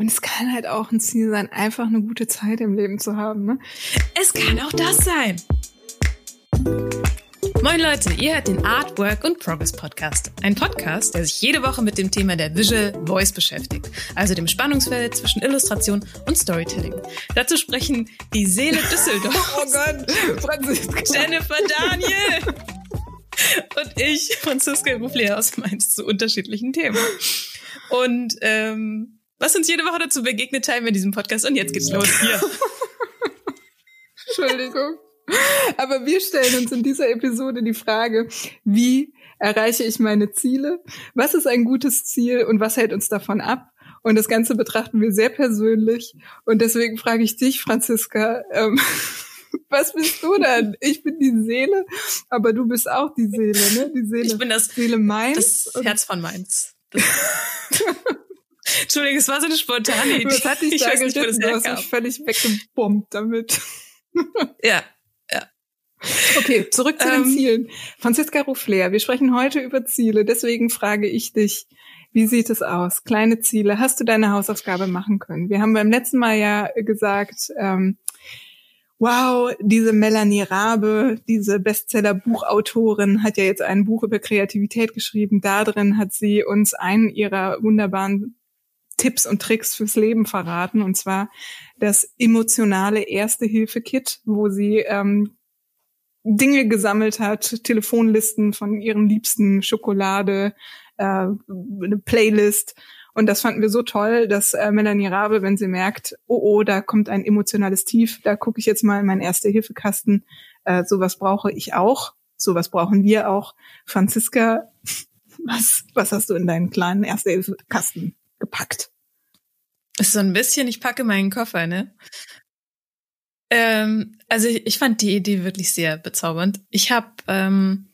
Und es kann halt auch ein Ziel sein, einfach eine gute Zeit im Leben zu haben, ne? Es kann auch das sein. Moin Leute, ihr hört den Artwork und Progress Podcast. Ein Podcast, der sich jede Woche mit dem Thema der Visual Voice beschäftigt. Also dem Spannungsfeld zwischen Illustration und Storytelling. Dazu sprechen die Seele Düsseldorfs. Oh Gott, Franziska. Jennifer Daniel. Und ich, Franziska Ruffler aus Mainz, zu unterschiedlichen Themen. Und was uns jede Woche dazu begegnet, teilen wir in diesem Podcast. Und jetzt geht's los hier. Entschuldigung. Aber wir stellen uns in dieser Episode die Frage, wie erreiche ich meine Ziele? Was ist ein gutes Ziel und was hält uns davon ab? Und das Ganze betrachten wir sehr persönlich. Und deswegen frage ich dich, Franziska, was bist du denn? Ich bin die Seele, aber du bist auch die Seele, ne? Die Seele. Ich bin das Seele Mainz. Das Herz von Mainz. Entschuldigung, es war so eine spontane Idee. Was hat dich ich da weiß nicht, wo das herkam. Du hast mich völlig weggebombt damit. Ja. Okay, zurück zu den Zielen. Franziska Ruffler, wir sprechen heute über Ziele, deswegen frage ich dich, wie sieht es aus? Kleine Ziele, hast du deine Hausaufgabe machen können? Wir haben beim letzten Mal ja gesagt, wow, diese Melanie Raabe, diese Bestseller-Buchautorin, hat ja jetzt ein Buch über Kreativität geschrieben. Da drin hat sie uns einen ihrer wunderbaren Tipps und Tricks fürs Leben verraten, und zwar das emotionale Erste-Hilfe-Kit, wo sie Dinge gesammelt hat, Telefonlisten von ihren Liebsten, Schokolade, eine Playlist. Und das fanden wir so toll, dass Melanie Raabe, wenn sie merkt, oh, da kommt ein emotionales Tief, da gucke ich jetzt mal in meinen Erste-Hilfe-Kasten, sowas brauche ich auch, sowas brauchen wir auch. Franziska, was hast du in deinen kleinen Erste-Hilfe-Kasten gepackt? Ist so ein bisschen, ich packe meinen Koffer, ne? Also ich fand die Idee wirklich sehr bezaubernd. Ich habe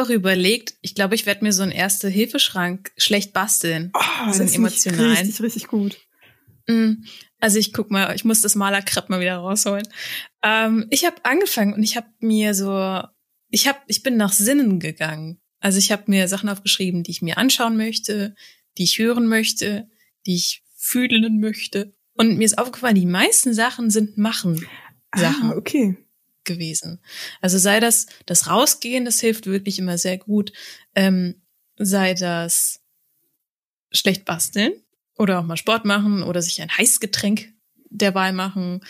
auch überlegt, ich glaube, ich werde mir so einen Erste-Hilfe-Schrank schlecht basteln. Oh, so einen emotionalen. Richtig, richtig gut. Also ich guck mal, ich muss das Malerkrepp mal wieder rausholen. Ich habe angefangen und ich bin nach Sinnen gegangen. Also ich habe mir Sachen aufgeschrieben, die ich mir anschauen möchte, die ich hören möchte, die ich fühlen möchte. Und mir ist aufgefallen, die meisten Sachen sind Machen-Sachen gewesen. Also sei das Rausgehen, das hilft wirklich immer sehr gut. Sei das schlecht basteln oder auch mal Sport machen oder sich ein heißes Getränk der Wahl machen,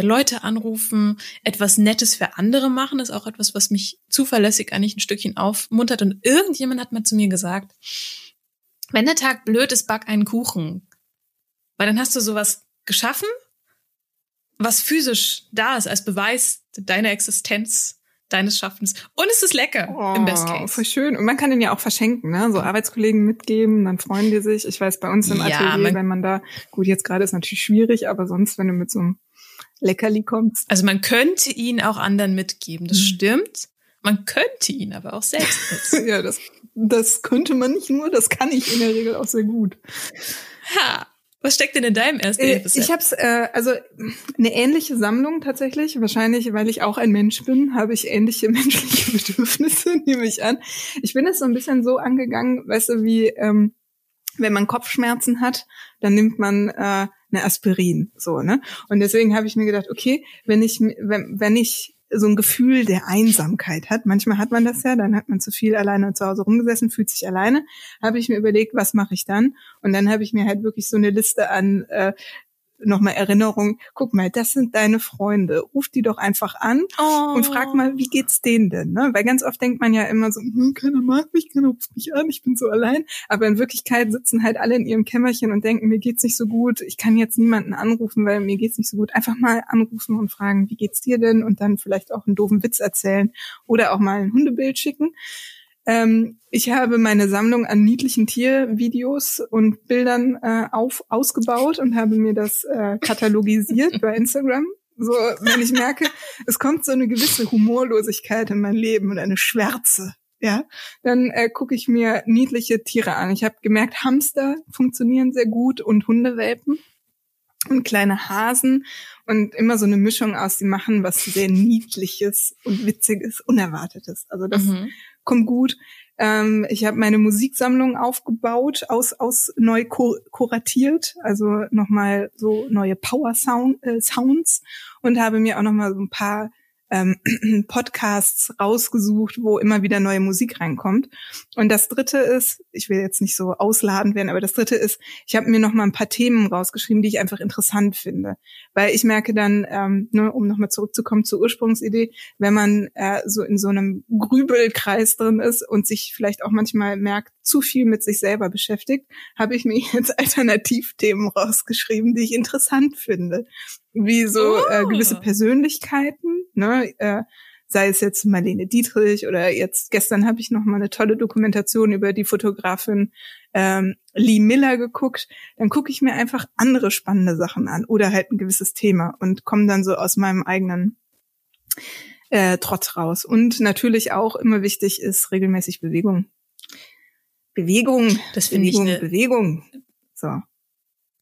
Leute anrufen, etwas Nettes für andere machen, ist auch etwas, was mich zuverlässig eigentlich ein Stückchen aufmuntert. Und irgendjemand hat mal zu mir gesagt, wenn der Tag blöd ist, back einen Kuchen. Weil dann hast du sowas geschaffen, was physisch da ist, als Beweis deiner Existenz, deines Schaffens. Und es ist lecker, im Best Case. Voll schön. Und man kann den ja auch verschenken, ne? So Arbeitskollegen mitgeben, dann freuen die sich. Ich weiß, bei uns im Atelier, wenn man da, gut, jetzt gerade ist natürlich schwierig, aber sonst, wenn du mit so einem Leckerli kommst. Also man könnte ihn auch anderen mitgeben, das stimmt. Man könnte ihn aber auch selbst essen. Ja, das könnte man nicht nur, das kann ich in der Regel auch sehr gut. Ha! Was steckt denn in deinem Erste-Hilfe-Set? Ich habe eine ähnliche Sammlung tatsächlich. Wahrscheinlich, weil ich auch ein Mensch bin, habe ich ähnliche menschliche Bedürfnisse, nehme ich an. Ich bin das so ein bisschen so angegangen, weißt du, wie wenn man Kopfschmerzen hat, dann nimmt man eine Aspirin, so, ne? Und deswegen habe ich mir gedacht, okay, wenn ich so ein Gefühl der Einsamkeit hat. Manchmal hat man das ja, dann hat man zu viel alleine zu Hause rumgesessen, fühlt sich alleine. Habe ich mir überlegt, was mache ich dann? Und dann habe ich mir halt wirklich so eine Liste an nochmal Erinnerungen. Guck mal, das sind deine Freunde. Ruf die doch einfach an und frag mal, wie geht's denen denn? Ne? Weil ganz oft denkt man ja immer so, keiner mag mich, keiner ruft mich an, ich bin so allein. Aber in Wirklichkeit sitzen halt alle in ihrem Kämmerchen und denken, mir geht's nicht so gut, ich kann jetzt niemanden anrufen, weil mir geht's nicht so gut. Einfach mal anrufen und fragen, wie geht's dir denn? Und dann vielleicht auch einen doofen Witz erzählen oder auch mal ein Hundebild schicken. Ich habe meine Sammlung an niedlichen Tiervideos und Bildern ausgebaut und habe mir das katalogisiert bei Instagram. So, wenn ich merke, es kommt so eine gewisse Humorlosigkeit in mein Leben und eine Schwärze, ja, dann gucke ich mir niedliche Tiere an. Ich habe gemerkt, Hamster funktionieren sehr gut und Hundewelpen und kleine Hasen und immer so eine Mischung aus, die machen was sehr Niedliches und Witziges, Unerwartetes. Also das kommt gut. Ich habe meine Musiksammlung aufgebaut, neu kuratiert, also nochmal so neue Power-Sounds und habe mir auch nochmal so ein paar Podcasts rausgesucht, wo immer wieder neue Musik reinkommt. Und das dritte ist, ich will jetzt nicht so ausladend werden, aber das dritte ist, ich habe mir nochmal ein paar Themen rausgeschrieben, die ich einfach interessant finde. Weil ich merke dann, um nochmal zurückzukommen zur Ursprungsidee, wenn man so in so einem Grübelkreis drin ist und sich vielleicht auch manchmal merkt, zu viel mit sich selber beschäftigt, habe ich mir jetzt Alternativthemen rausgeschrieben, die ich interessant finde. Wie so gewisse Persönlichkeiten, sei es jetzt Marlene Dietrich oder jetzt gestern habe ich noch mal eine tolle Dokumentation über die Fotografin Lee Miller geguckt. Dann gucke ich mir einfach andere spannende Sachen an oder halt ein gewisses Thema und komme dann so aus meinem eigenen Trott raus. Und natürlich auch immer wichtig ist regelmäßig Bewegung. Bewegung. So.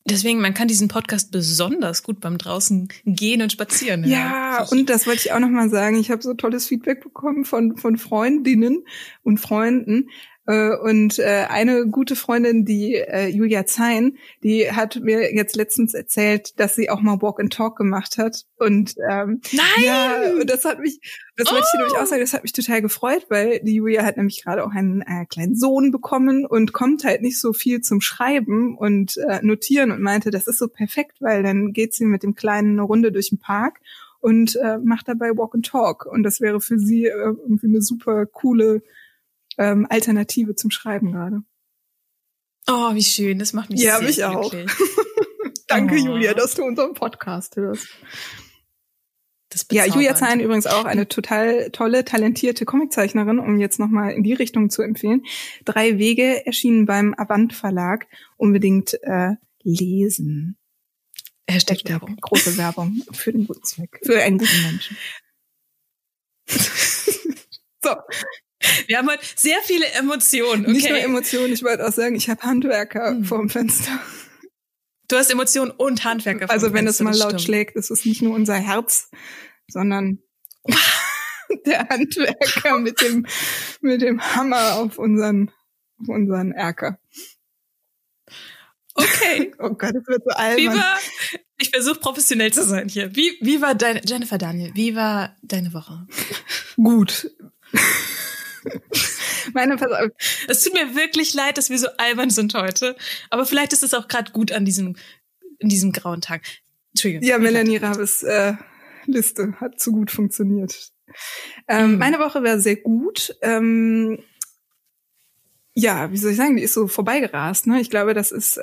Deswegen, man kann diesen Podcast besonders gut beim draußen gehen und spazieren. Ja, und das wollte ich auch nochmal sagen. Ich habe so tolles Feedback bekommen von Freundinnen und Freunden. Und eine gute Freundin, die Julia Zeh, die hat mir jetzt letztens erzählt, dass sie auch mal Walk and Talk gemacht hat. Und nein! Ja, und wollte ich dir nämlich auch sagen, das hat mich total gefreut, weil die Julia hat nämlich gerade auch einen kleinen Sohn bekommen und kommt halt nicht so viel zum Schreiben und Notieren und meinte, das ist so perfekt, weil dann geht sie mit dem Kleinen eine Runde durch den Park und macht dabei Walk and Talk. Und das wäre für sie irgendwie eine super coole Alternative zum Schreiben gerade. Oh, wie schön, das macht mich sehr glücklich. Ja, mich auch. Danke, Julia, dass du unseren Podcast hörst. Ja, Julia Zeh übrigens auch eine total tolle, talentierte Comiczeichnerin, um jetzt nochmal in die Richtung zu empfehlen. 3 Wege erschienen beim Avant Verlag. Unbedingt lesen. Hashtag Werbung. Große Werbung für den guten Zweck. Für einen guten Menschen. So. Wir haben heute sehr viele Emotionen. Okay. Nicht nur Emotionen, ich wollte auch sagen, ich habe Handwerker vorm Fenster. Du hast Emotionen und Handwerker vorm Fenster. Also wenn es mal laut schlägt, ist es nicht nur unser Herz, sondern der Handwerker mit dem Hammer auf unseren Erker. Okay. Oh Gott, das wird so albern. Ich versuche professionell zu sein hier. Wie war deine Woche? Gut. Pass auf. Es tut mir wirklich leid, dass wir so albern sind heute, aber vielleicht ist es auch gerade gut an diesem grauen Tag. Entschuldigung. Ja, Melanie Raabes Liste hat so gut funktioniert. Meine Woche war sehr gut. Ja, wie soll ich sagen, die ist so vorbeigerast. Ne? Ich glaube, das ist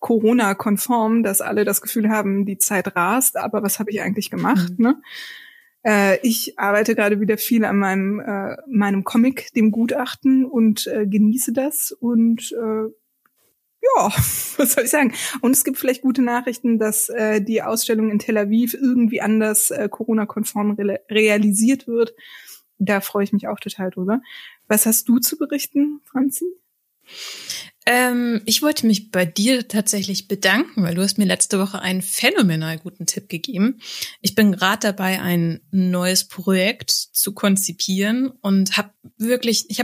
Corona-konform, dass alle das Gefühl haben, die Zeit rast, aber was habe ich eigentlich gemacht, ne? Ich arbeite gerade wieder viel an meinem Comic, dem Gutachten, und genieße das. Und ja, was soll ich sagen? Und es gibt vielleicht gute Nachrichten, dass die Ausstellung in Tel Aviv irgendwie anders Corona-konform realisiert wird. Da freue ich mich auch total drüber. Was hast du zu berichten, Franzi? Ich wollte mich bei dir tatsächlich bedanken, weil du hast mir letzte Woche einen phänomenal guten Tipp gegeben. Ich bin gerade dabei, ein neues Projekt zu konzipieren und habe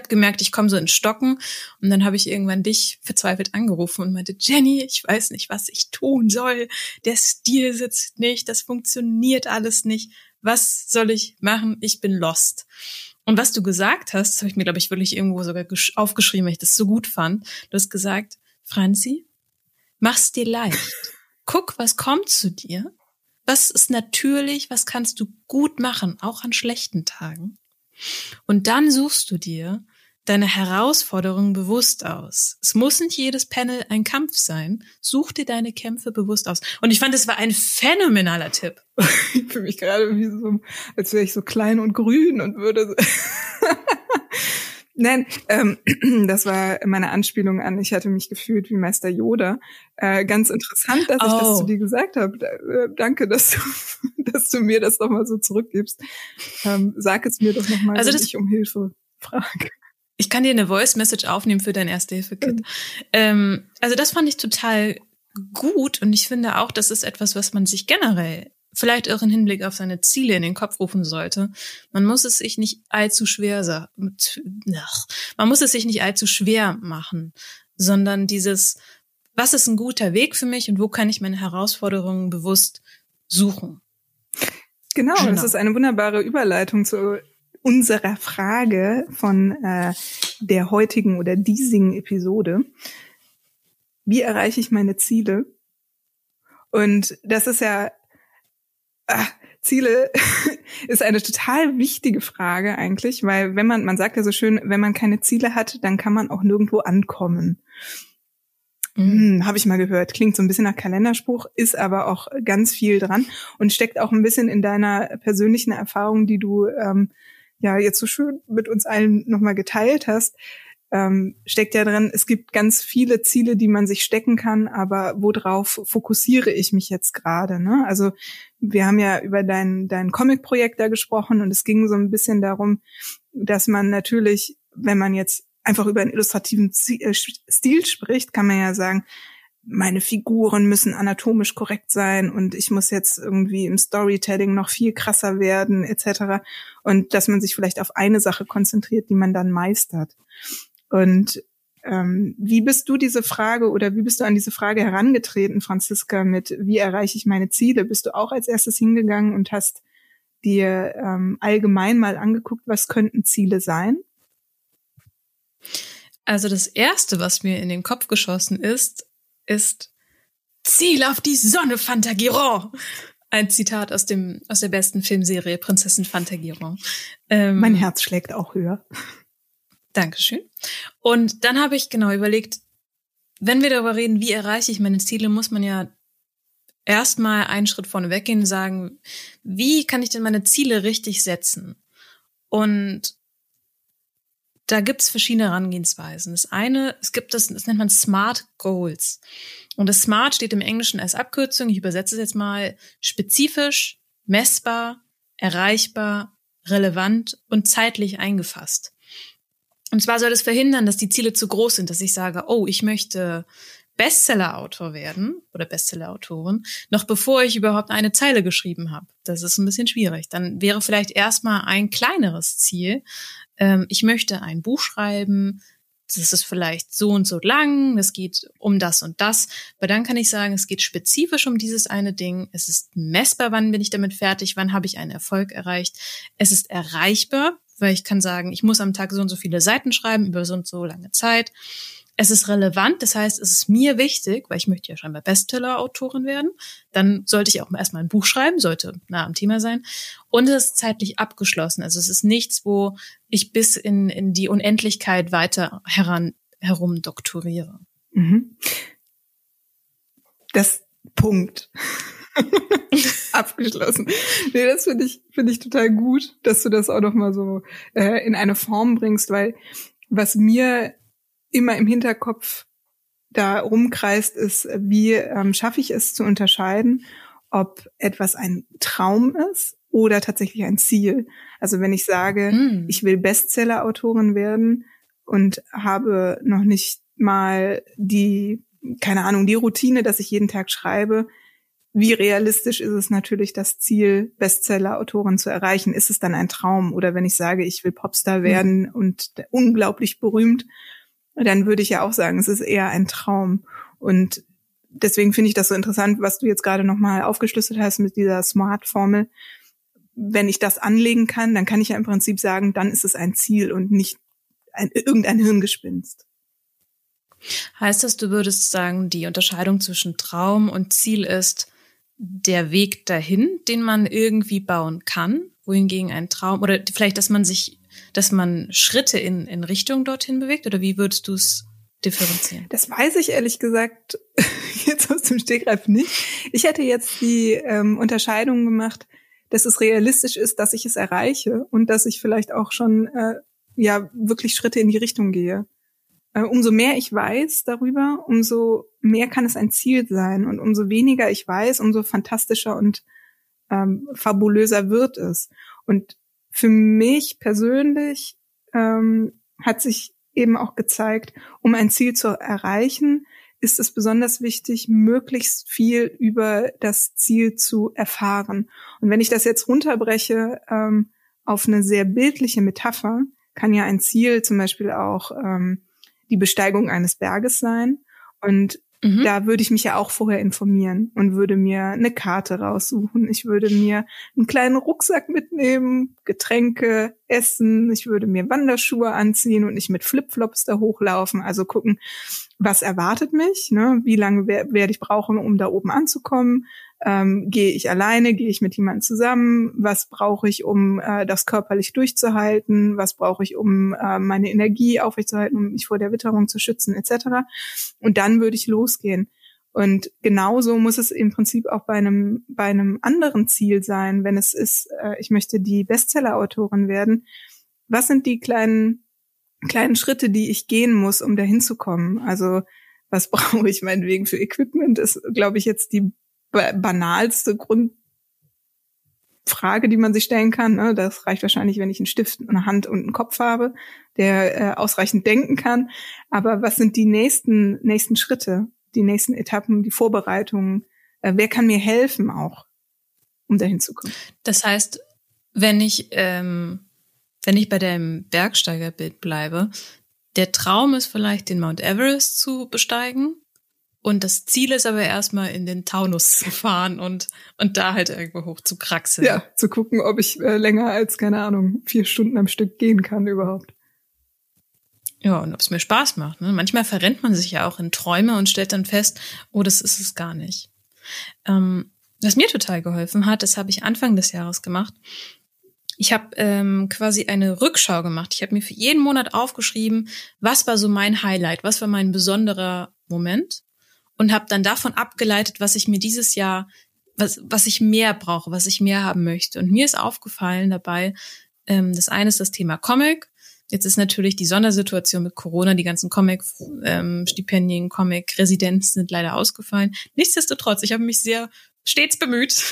gemerkt, ich komme so in Stocken, und dann habe ich irgendwann dich verzweifelt angerufen und meinte, Jenny, ich weiß nicht, was ich tun soll. Der Stil sitzt nicht, das funktioniert alles nicht. Was soll ich machen? Ich bin lost. Und was du gesagt hast, das habe ich mir, glaube ich, wirklich irgendwo sogar aufgeschrieben, weil ich das so gut fand. Du hast gesagt, Franzi, mach's dir leicht. Guck, was kommt zu dir. Was ist natürlich, was kannst du gut machen, auch an schlechten Tagen. Und dann suchst du dir deine Herausforderungen bewusst aus. Es muss nicht jedes Panel ein Kampf sein. Such dir deine Kämpfe bewusst aus. Und ich fand, das war ein phänomenaler Tipp. Ich fühle mich gerade wie so, als wäre ich so klein und grün und würde so. Nein, das war meine Anspielung an, ich hatte mich gefühlt wie Meister Yoda. Ganz interessant, dass ich das zu dir gesagt habe. Danke, dass du mir das nochmal so zurückgibst. Sag es mir doch nochmal, also wenn ich um Hilfe frage. Ich kann dir eine Voice-Message aufnehmen für dein Erste-Hilfe-Kit. Also das fand ich total gut, und ich finde auch, das ist etwas, was man sich generell vielleicht auch im Hinblick auf seine Ziele in den Kopf rufen sollte. Man muss es sich nicht allzu schwer machen, sondern dieses, was ist ein guter Weg für mich und wo kann ich meine Herausforderungen bewusst suchen? Genau. Das ist eine wunderbare Überleitung zu unserer Frage von der heutigen oder diesigen Episode. Wie erreiche ich meine Ziele? Und das ist ja, Ziele ist eine total wichtige Frage eigentlich, weil man sagt ja so schön, wenn man keine Ziele hat, dann kann man auch nirgendwo ankommen. Habe ich mal gehört. Klingt so ein bisschen nach Kalenderspruch, ist aber auch ganz viel dran und steckt auch ein bisschen in deiner persönlichen Erfahrung, die du jetzt so schön mit uns allen nochmal geteilt hast. Steckt ja drin, es gibt ganz viele Ziele, die man sich stecken kann, aber worauf fokussiere ich mich jetzt gerade, ne? Also wir haben ja über dein Comic-Projekt da gesprochen und es ging so ein bisschen darum, dass man natürlich, wenn man jetzt einfach über einen illustrativen Stil spricht, kann man ja sagen, meine Figuren müssen anatomisch korrekt sein und ich muss jetzt irgendwie im Storytelling noch viel krasser werden etc. Und dass man sich vielleicht auf eine Sache konzentriert, die man dann meistert. Und wie bist du an diese Frage herangetreten, Franziska, mit wie erreiche ich meine Ziele? Bist du auch als erstes hingegangen und hast dir allgemein mal angeguckt, was könnten Ziele sein? Also das Erste, was mir in den Kopf geschossen ist Ziel auf die Sonne, Fantaghirò. Ein Zitat aus der besten Filmserie Prinzessin Fantaghirò. Mein Herz schlägt auch höher. Dankeschön. Und dann habe ich genau überlegt, wenn wir darüber reden, wie erreiche ich meine Ziele, muss man ja erstmal einen Schritt vorne weggehen und sagen, wie kann ich denn meine Ziele richtig setzen? Und da gibt's verschiedene Herangehensweisen. Das nennt man Smart Goals. Und das Smart steht im Englischen als Abkürzung, ich übersetze es jetzt mal, spezifisch, messbar, erreichbar, relevant und zeitlich eingefasst. Und zwar soll es verhindern, dass die Ziele zu groß sind, dass ich sage, oh, ich möchte Bestseller-Autor werden oder Bestseller-Autorin, noch bevor ich überhaupt eine Zeile geschrieben habe. Das ist ein bisschen schwierig. Dann wäre vielleicht erstmal ein kleineres Ziel, ich möchte ein Buch schreiben, das ist vielleicht so und so lang, es geht um das und das, aber dann kann ich sagen, es geht spezifisch um dieses eine Ding, es ist messbar, wann bin ich damit fertig, wann habe ich einen Erfolg erreicht, es ist erreichbar, weil ich kann sagen, ich muss am Tag so und so viele Seiten schreiben, über so und so lange Zeit, es ist relevant, das heißt, es ist mir wichtig, weil ich möchte ja scheinbar Bestseller-Autorin werden, dann sollte ich auch erstmal ein Buch schreiben, sollte nah am Thema sein. Und es ist zeitlich abgeschlossen, also es ist nichts, wo ich bis in die Unendlichkeit weiter herumdokturiere. Mhm. Das Punkt. Abgeschlossen. Nee, das finde ich total gut, dass du das auch nochmal so in eine Form bringst, weil was mir immer im Hinterkopf da rumkreist, ist, wie schaffe ich es zu unterscheiden, ob etwas ein Traum ist oder tatsächlich ein Ziel. Also wenn ich sage, ich will Bestseller-Autorin werden und habe noch nicht mal die Routine, dass ich jeden Tag schreibe, wie realistisch ist es natürlich, das Ziel, Bestseller-Autorin zu erreichen? Ist es dann ein Traum? Oder wenn ich sage, ich will Popstar werden und unglaublich berühmt, dann würde ich ja auch sagen, es ist eher ein Traum. Und deswegen finde ich das so interessant, was du jetzt gerade nochmal aufgeschlüsselt hast mit dieser Smart-Formel. Wenn ich das anlegen kann, dann kann ich ja im Prinzip sagen, dann ist es ein Ziel und nicht irgendein Hirngespinst. Heißt das, du würdest sagen, die Unterscheidung zwischen Traum und Ziel ist der Weg dahin, den man irgendwie bauen kann, wohingegen ein Traum, oder vielleicht, dass man Schritte in Richtung dorthin bewegt? Oder wie würdest du es differenzieren? Das weiß ich ehrlich gesagt jetzt aus dem Stegreif nicht. Ich hätte jetzt die Unterscheidung gemacht, dass es realistisch ist, dass ich es erreiche und dass ich vielleicht auch schon wirklich Schritte in die Richtung gehe. Umso mehr ich weiß darüber, umso mehr kann es ein Ziel sein. Und umso weniger ich weiß, umso fantastischer und fabulöser wird es. Und für mich persönlich hat sich eben auch gezeigt, um ein Ziel zu erreichen, ist es besonders wichtig, möglichst viel über das Ziel zu erfahren. Und wenn ich das jetzt runterbreche auf eine sehr bildliche Metapher, kann ja ein Ziel zum Beispiel auch die Besteigung eines Berges sein. Und da würde ich mich ja auch vorher informieren und würde mir eine Karte raussuchen. Ich würde mir einen kleinen Rucksack mitnehmen, Getränke, Essen. Ich würde mir Wanderschuhe anziehen und nicht mit Flipflops da hochlaufen. Also gucken, was erwartet mich, ne? Wie lange werde ich brauchen, um da oben anzukommen? Gehe ich alleine? Gehe ich mit jemandem zusammen? Was brauche ich, um das körperlich durchzuhalten? Was brauche ich, um meine Energie aufrechtzuerhalten, um mich vor der Witterung zu schützen, etc.? Und dann würde ich losgehen. Und genauso muss es im Prinzip auch bei einem anderen Ziel sein, wenn es ist, ich möchte die Bestseller-Autorin werden. Was sind die kleinen Schritte, die ich gehen muss, um da hinzukommen? Also was brauche ich meinetwegen für Equipment? Ist, glaube ich, jetzt die banalste Grundfrage, die man sich stellen kann. Ne? Das reicht wahrscheinlich, wenn ich einen Stift, eine Hand und einen Kopf habe, der ausreichend denken kann. Aber was sind die nächsten Schritte, die nächsten Etappen, die Vorbereitungen? Wer kann mir helfen auch, um dahin zu kommen? Das heißt, wenn ich bei dem Bergsteigerbild bleibe, der Traum ist vielleicht, den Mount Everest zu besteigen. Und das Ziel ist aber erstmal in den Taunus zu fahren und da halt irgendwo hoch zu kraxeln. Ja, zu gucken, ob ich länger als, keine Ahnung, 4 Stunden am Stück gehen kann überhaupt. Ja, und ob es mir Spaß macht. Ne? Manchmal verrennt man sich ja auch in Träume und stellt dann fest, oh, das ist es gar nicht. Was mir total geholfen hat, das habe ich Anfang des Jahres gemacht. Ich habe quasi eine Rückschau gemacht. Ich habe mir für jeden Monat aufgeschrieben, was war so mein Highlight, was war mein besonderer Moment. Und habe dann davon abgeleitet, was ich mir dieses Jahr, was ich mehr brauche, was ich mehr haben möchte. Und mir ist aufgefallen dabei, das eine ist das Thema Comic. Jetzt ist natürlich die Sondersituation mit Corona, die ganzen Comic-Stipendien, Comic-Residenzen sind leider ausgefallen. Nichtsdestotrotz, ich habe mich sehr stets bemüht.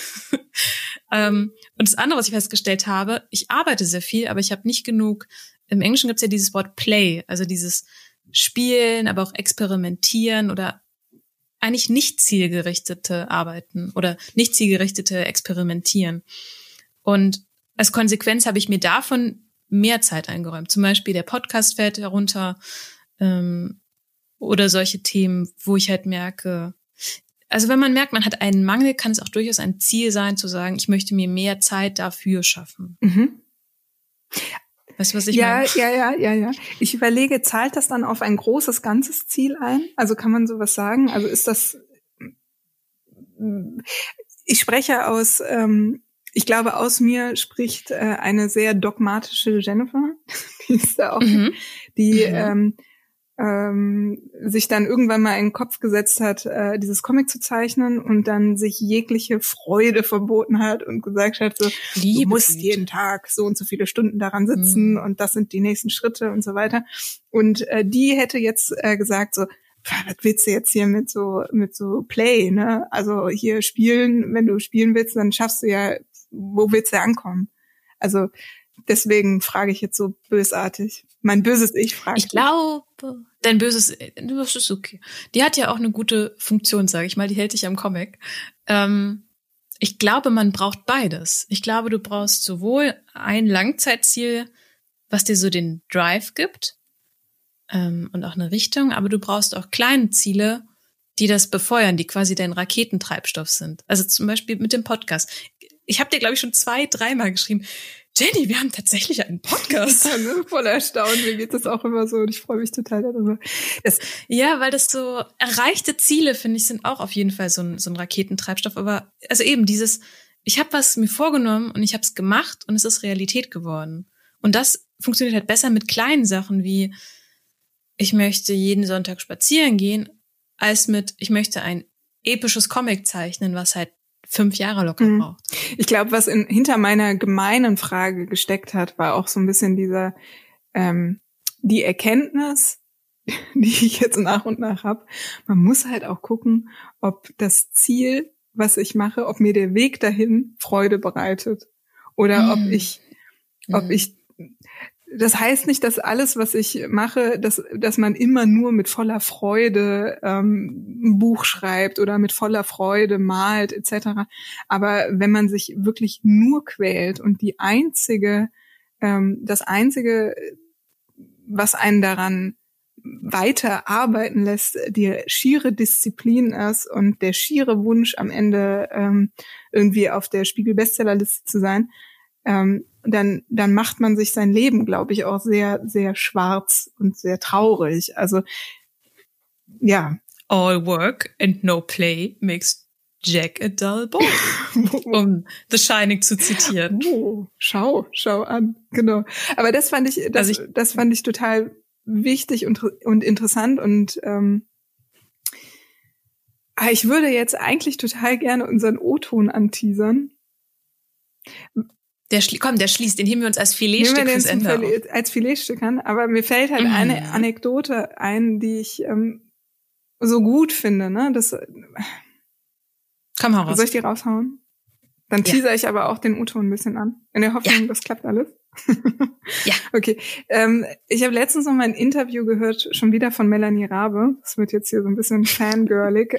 Und das andere, was ich festgestellt habe, ich arbeite sehr viel, aber ich habe nicht genug, im Englischen gibt es ja dieses Wort Play, also dieses Spielen, aber auch Experimentieren oder eigentlich nicht zielgerichtete Arbeiten oder nicht zielgerichtete Experimentieren. Und als Konsequenz habe ich mir davon mehr Zeit eingeräumt. Zum Beispiel der Podcast fällt herunter oder solche Themen, wo ich halt merke, also wenn man merkt, man hat einen Mangel, kann es auch durchaus ein Ziel sein, zu sagen, ich möchte mir mehr Zeit dafür schaffen. Mhm. Weißt du, was ich meine? Ja. Ich überlege, zahlt das dann auf ein großes, ganzes Ziel ein? Also kann man sowas sagen? Also ist das, ich spreche aus, ich glaube, aus mir spricht eine sehr dogmatische Jennifer, die ist da auch, sich dann irgendwann mal in den Kopf gesetzt hat, dieses Comic zu zeichnen und dann sich jegliche Freude verboten hat und gesagt hat, so, du musst jeden Tag so und so viele Stunden daran sitzen und das sind die nächsten Schritte und so weiter. Und die hätte jetzt gesagt, so, was willst du jetzt hier mit so Play, ne? Also hier spielen, wenn du spielen willst, dann schaffst du ja, wo willst du ankommen? Also deswegen frage ich jetzt so bösartig. Mein böses Ich fragt. Ich glaube, dein böses, das ist okay. Die hat ja auch eine gute Funktion, sage ich mal. Die hält dich am Comic. Ich glaube, man braucht beides. Ich glaube, du brauchst sowohl ein Langzeitziel, was dir so den Drive gibt und auch eine Richtung, aber du brauchst auch kleine Ziele, die das befeuern, die quasi dein Raketentreibstoff sind. Also zum Beispiel mit dem Podcast. Ich habe dir, glaube ich, schon 2-3 Mal geschrieben, Jenny, wir haben tatsächlich einen Podcast. Ja, ne? Voll erstaunt, mir geht das auch immer so und ich freue mich total darüber. Ja, weil das so erreichte Ziele, finde ich, sind auch auf jeden Fall so ein Raketentreibstoff. Aber also eben dieses, ich habe was mir vorgenommen und ich habe es gemacht und es ist Realität geworden. Und das funktioniert halt besser mit kleinen Sachen wie, ich möchte jeden Sonntag spazieren gehen, als mit, ich möchte ein episches Comic zeichnen, was halt 5 Jahre locker braucht. Ich glaube, was hinter meiner gemeinen Frage gesteckt hat, war auch so ein bisschen dieser die Erkenntnis, die ich jetzt nach und nach habe. Man muss halt auch gucken, ob das Ziel, was ich mache, ob mir der Weg dahin Freude bereitet oder ob ich das heißt nicht, dass alles, was ich mache, dass man immer nur mit voller Freude ein Buch schreibt oder mit voller Freude malt etc. Aber wenn man sich wirklich nur quält und das einzige, was einen daran weiter arbeiten lässt, die schiere Disziplin ist und der schiere Wunsch am Ende irgendwie auf der Spiegel-Bestsellerliste zu sein, dann macht man sich sein Leben, glaube ich, auch sehr, sehr schwarz und sehr traurig. Also, ja. All work and no play makes Jack a dull boy, um The Shining zu zitieren. Oh, schau an, genau. Aber das fand ich total wichtig und interessant und ich würde jetzt eigentlich total gerne unseren O-Ton anteasern. Der schließt, den heben wir uns als Filetstück fürs Ende auf. Als Filetstück an, aber mir fällt halt eine Anekdote ein, die ich so gut finde, ne? Das komm raus. Soll ich die raushauen? Dann teaser ich aber auch den U-Ton ein bisschen an, in der Hoffnung, das klappt alles. Ja. Okay. Ich habe letztens noch mal ein Interview gehört, schon wieder von Melanie Raabe. Das wird jetzt hier so ein bisschen fangirlig.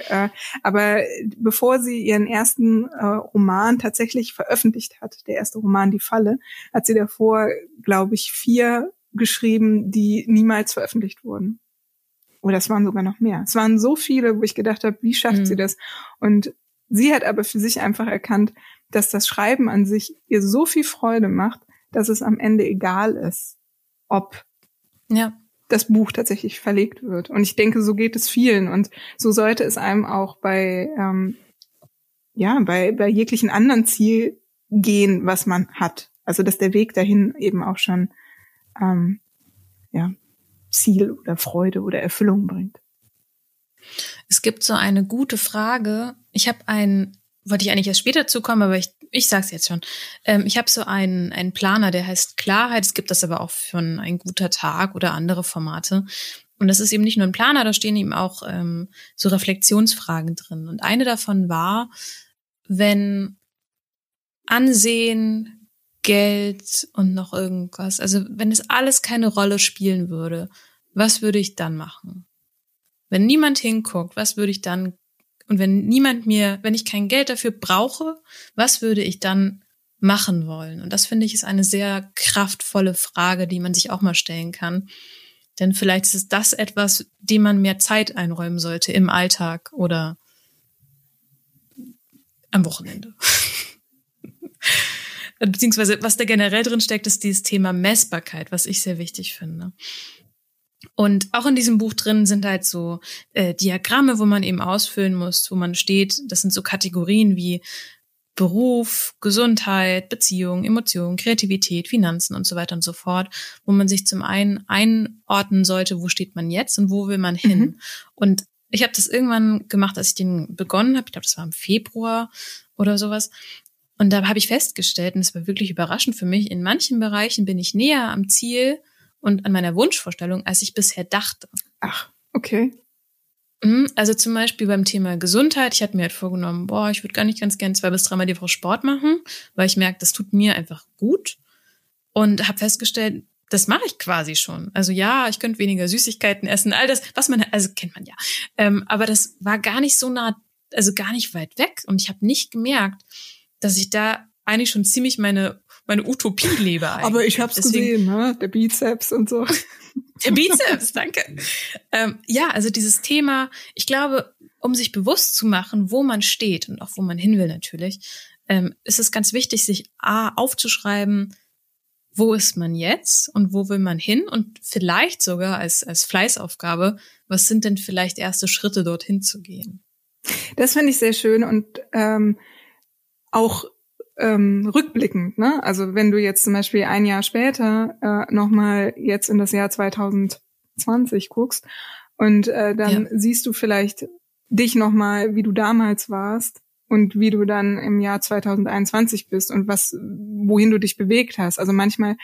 Aber bevor sie ihren ersten Roman tatsächlich veröffentlicht hat, der erste Roman, Die Falle, hat sie davor, glaube ich, 4 geschrieben, die niemals veröffentlicht wurden. Oder es waren sogar noch mehr. Es waren so viele, wo ich gedacht habe, wie schafft sie das? Und sie hat aber für sich einfach erkannt, dass das Schreiben an sich ihr so viel Freude macht, dass es am Ende egal ist, ob das Buch tatsächlich verlegt wird. Und ich denke, so geht es vielen. Und so sollte es einem auch bei jeglichen anderen Ziel gehen, was man hat. Also, dass der Weg dahin eben auch schon Ziel oder Freude oder Erfüllung bringt. Es gibt so eine gute Frage. Ich habe wollte ich eigentlich erst später zukommen, aber ich sag's jetzt schon. Ich habe so einen Planer, der heißt Klarheit. Es gibt das aber auch von Ein guter Tag oder andere Formate. Und das ist eben nicht nur ein Planer, da stehen eben auch so Reflexionsfragen drin. Und eine davon war, wenn Ansehen, Geld und noch irgendwas, also wenn es alles keine Rolle spielen würde, was würde ich dann machen? Wenn niemand hinguckt, was würde ich dann und wenn ich kein Geld dafür brauche, was würde ich dann machen wollen? Und das, finde ich, ist eine sehr kraftvolle Frage, die man sich auch mal stellen kann. Denn vielleicht ist das etwas, dem man mehr Zeit einräumen sollte im Alltag oder am Wochenende. Beziehungsweise, was da generell drin steckt, ist dieses Thema Messbarkeit, was ich sehr wichtig finde. Und auch in diesem Buch drin sind halt so Diagramme, wo man eben ausfüllen muss, wo man steht. Das sind so Kategorien wie Beruf, Gesundheit, Beziehung, Emotionen, Kreativität, Finanzen und so weiter und so fort, wo man sich zum einen einordnen sollte, wo steht man jetzt und wo will man hin. Und ich habe das irgendwann gemacht, als ich den begonnen habe. Ich glaube, das war im Februar oder sowas. Und da habe ich festgestellt, und das war wirklich überraschend für mich, in manchen Bereichen bin ich näher am Ziel und an meiner Wunschvorstellung, als ich bisher dachte. Ach, okay. Also zum Beispiel beim Thema Gesundheit. Ich hatte mir halt vorgenommen, ich würde gar nicht ganz gerne 2 bis 3 Mal die Woche Sport machen, weil ich merke, das tut mir einfach gut. Und habe festgestellt, das mache ich quasi schon. Also ja, ich könnte weniger Süßigkeiten essen, all das, was man, also kennt man ja. Aber das war gar nicht so nah, also gar nicht weit weg. Und ich habe nicht gemerkt, dass ich da eigentlich schon ziemlich meine Utopie lebe eigentlich. Aber ich hab's gesehen, ne? Der Bizeps und so. Der Bizeps, danke. Also dieses Thema, ich glaube, um sich bewusst zu machen, wo man steht und auch wo man hin will natürlich, ist es ganz wichtig, sich aufzuschreiben, wo ist man jetzt und wo will man hin und vielleicht sogar als Fleißaufgabe, was sind denn vielleicht erste Schritte, dorthin zu gehen? Das finde ich sehr schön und auch rückblickend, ne? Also wenn du jetzt zum Beispiel ein Jahr später nochmal jetzt in das Jahr 2020 guckst und dann siehst du vielleicht dich nochmal, wie du damals warst und wie du dann im Jahr 2021 bist und wohin du dich bewegt hast. Also manchmal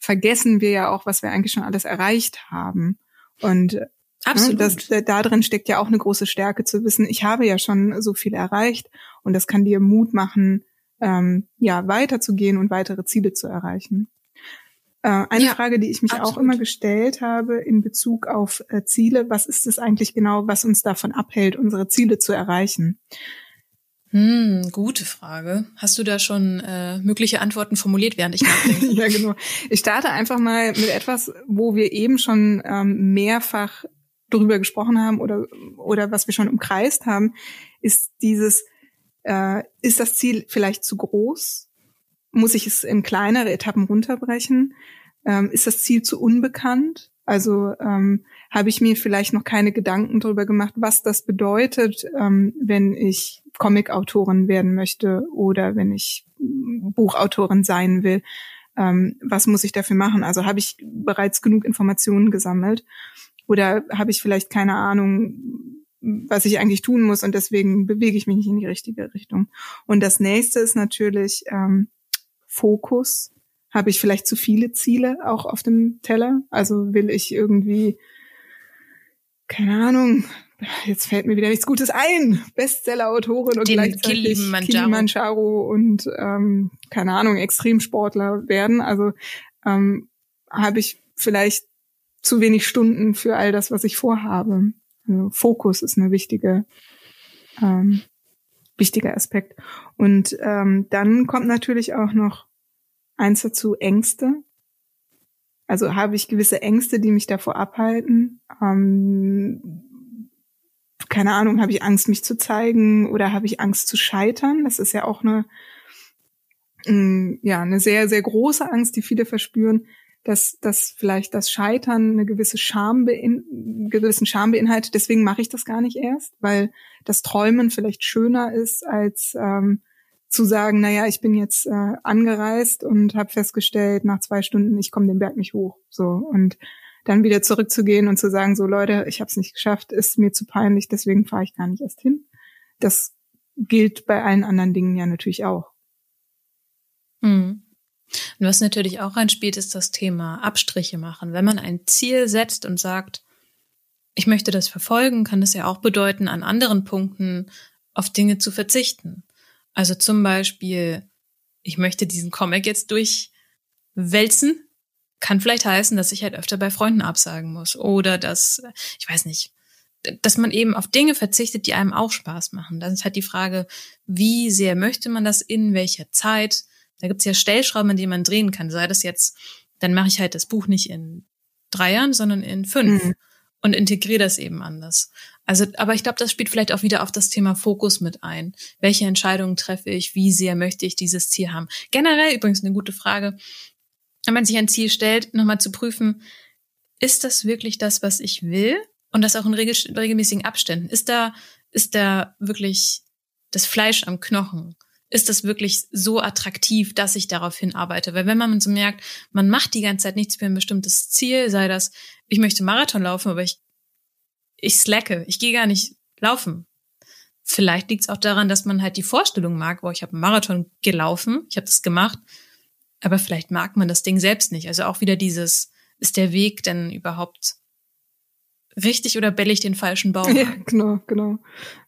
vergessen wir ja auch, was wir eigentlich schon alles erreicht haben. Und absolut. Da drin steckt ja auch eine große Stärke zu wissen, ich habe ja schon so viel erreicht und das kann dir Mut machen, weiterzugehen und weitere Ziele zu erreichen. Eine Frage, die ich mich auch immer gestellt habe in Bezug auf Ziele, was ist es eigentlich genau, was uns davon abhält, unsere Ziele zu erreichen? Gute Frage. Hast du da schon mögliche Antworten formuliert, während ich nachdenke? Ja, genau. Ich starte einfach mal mit etwas, wo wir eben schon mehrfach drüber gesprochen haben oder was wir schon umkreist haben, ist dieses, ist das Ziel vielleicht zu groß? Muss ich es in kleinere Etappen runterbrechen? Ist das Ziel zu unbekannt? Also habe ich mir vielleicht noch keine Gedanken darüber gemacht, was das bedeutet, wenn ich Comicautorin werden möchte oder wenn ich Buchautorin sein will. Was muss ich dafür machen? Also habe ich bereits genug Informationen gesammelt? Oder habe ich vielleicht keine Ahnung, was ich eigentlich tun muss, und deswegen bewege ich mich nicht in die richtige Richtung? Und das Nächste ist natürlich Fokus. Habe ich vielleicht zu viele Ziele auch auf dem Teller? Also will ich irgendwie, keine Ahnung, jetzt fällt mir wieder nichts Gutes ein, Bestseller-Autorin und gleichzeitig Kilimanjaro und keine Ahnung, Extremsportler werden. Also habe ich vielleicht zu wenig Stunden für all das, was ich vorhabe. Also Fokus ist eine wichtiger Aspekt. Und dann kommt natürlich auch noch eins dazu, Ängste. Also habe ich gewisse Ängste, die mich davor abhalten? Keine Ahnung, habe ich Angst, mich zu zeigen, oder habe ich Angst zu scheitern? Das ist ja auch eine sehr, sehr große Angst, die viele verspüren, dass vielleicht das Scheitern eine gewisse gewissen Scham beinhaltet. Deswegen mache ich das gar nicht erst, weil das Träumen vielleicht schöner ist, als zu sagen, naja, ich bin jetzt angereist und habe festgestellt, nach 2 Stunden, ich komme den Berg nicht hoch. So, und dann wieder zurückzugehen und zu sagen, so Leute, ich habe es nicht geschafft, ist mir zu peinlich, deswegen fahre ich gar nicht erst hin. Das gilt bei allen anderen Dingen ja natürlich auch. Mhm. Und was natürlich auch reinspielt, ist das Thema Abstriche machen. Wenn man ein Ziel setzt und sagt, ich möchte das verfolgen, kann das ja auch bedeuten, an anderen Punkten auf Dinge zu verzichten. Also zum Beispiel, ich möchte diesen Comic jetzt durchwälzen, kann vielleicht heißen, dass ich halt öfter bei Freunden absagen muss. Oder dass, ich weiß nicht, dass man eben auf Dinge verzichtet, die einem auch Spaß machen. Dann ist halt die Frage, wie sehr möchte man das, in welcher Zeit? Da gibt's ja Stellschrauben, an denen man drehen kann. Sei das jetzt, dann mache ich halt das Buch nicht in 3 Jahren, sondern in 5 und integriere das eben anders. Also, aber ich glaube, das spielt vielleicht auch wieder auf das Thema Fokus mit ein. Welche Entscheidungen treffe ich? Wie sehr möchte ich dieses Ziel haben? Generell übrigens eine gute Frage, wenn man sich ein Ziel stellt, nochmal zu prüfen, ist das wirklich das, was ich will? Und das auch in regelmäßigen Abständen. Ist da wirklich das Fleisch am Knochen? Ist das wirklich so attraktiv, dass ich darauf hinarbeite? Weil wenn man so merkt, man macht die ganze Zeit nichts für ein bestimmtes Ziel, sei das, ich möchte Marathon laufen, aber ich slacke, ich gehe gar nicht laufen. Vielleicht liegt es auch daran, dass man halt die Vorstellung mag, boah, ich habe einen Marathon gelaufen, ich habe das gemacht, aber vielleicht mag man das Ding selbst nicht. Also auch wieder dieses, ist der Weg denn überhaupt richtig oder bälle ich den falschen Baum an? Ja, genau.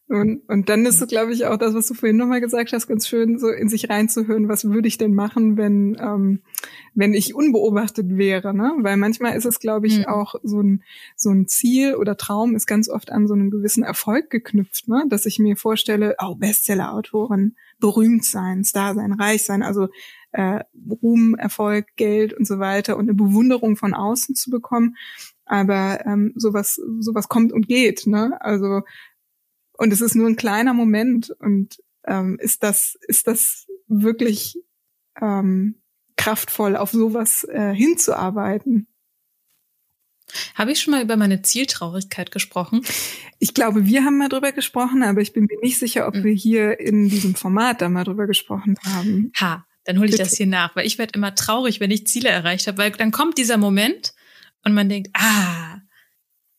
Und dann ist so, glaube ich, auch das, was du vorhin nochmal gesagt hast, ganz schön, so in sich reinzuhören, was würde ich denn machen, wenn ich unbeobachtet wäre, ne? Weil manchmal ist es, glaube ich, auch so ein Ziel oder Traum ist ganz oft an so einen gewissen Erfolg geknüpft, ne? Dass ich mir vorstelle, Bestseller-Autorin, berühmt sein, Star sein, reich sein, also Ruhm, Erfolg, Geld und so weiter und eine Bewunderung von außen zu bekommen. Aber sowas kommt und geht, ne? Also, und es ist nur ein kleiner Moment, und ist das wirklich kraftvoll, auf sowas hinzuarbeiten? Habe ich schon mal über meine Zieltraurigkeit gesprochen? Ich glaube, wir haben mal drüber gesprochen, aber ich bin mir nicht sicher, ob wir hier in diesem Format da mal drüber gesprochen haben. Dann hole ich das hier nach, weil ich werde immer traurig, wenn ich Ziele erreicht habe, weil dann kommt dieser Moment und man denkt,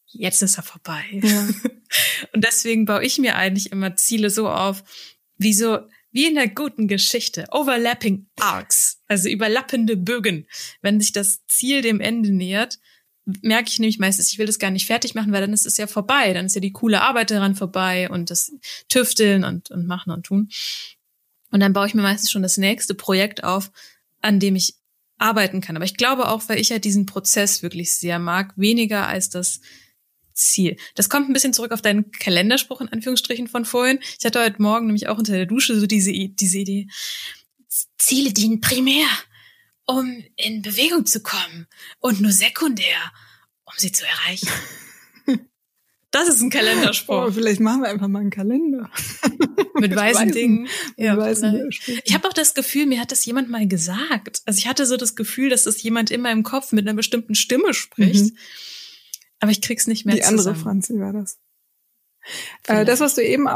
jetzt ist er vorbei. Ja. Und deswegen baue ich mir eigentlich immer Ziele so auf, wie in der guten Geschichte, overlapping arcs, also überlappende Bögen. Wenn sich das Ziel dem Ende nähert, merke ich nämlich meistens, ich will das gar nicht fertig machen, weil dann ist es ja vorbei, dann ist ja die coole Arbeit daran vorbei und das Tüfteln und Machen und Tun. Und dann baue ich mir meistens schon das nächste Projekt auf, an dem ich arbeiten kann. Aber ich glaube auch, weil ich ja diesen Prozess wirklich sehr mag, weniger als das Ziel. Das kommt ein bisschen zurück auf deinen Kalenderspruch in Anführungsstrichen von vorhin. Ich hatte heute Morgen nämlich auch unter der Dusche so diese Idee. Ziele dienen primär, um in Bewegung zu kommen und nur sekundär, um sie zu erreichen. Das ist ein Kalenderspruch. Oh, vielleicht machen wir einfach mal einen Kalender. Mit weißen Dingen. Ja, ich habe auch das Gefühl, mir hat das jemand mal gesagt. Also ich hatte so das Gefühl, dass das jemand in meinem Kopf mit einer bestimmten Stimme spricht. Mhm. Aber ich krieg's nicht mehr zusammen. Die andere Franzi war das. Das, was du eben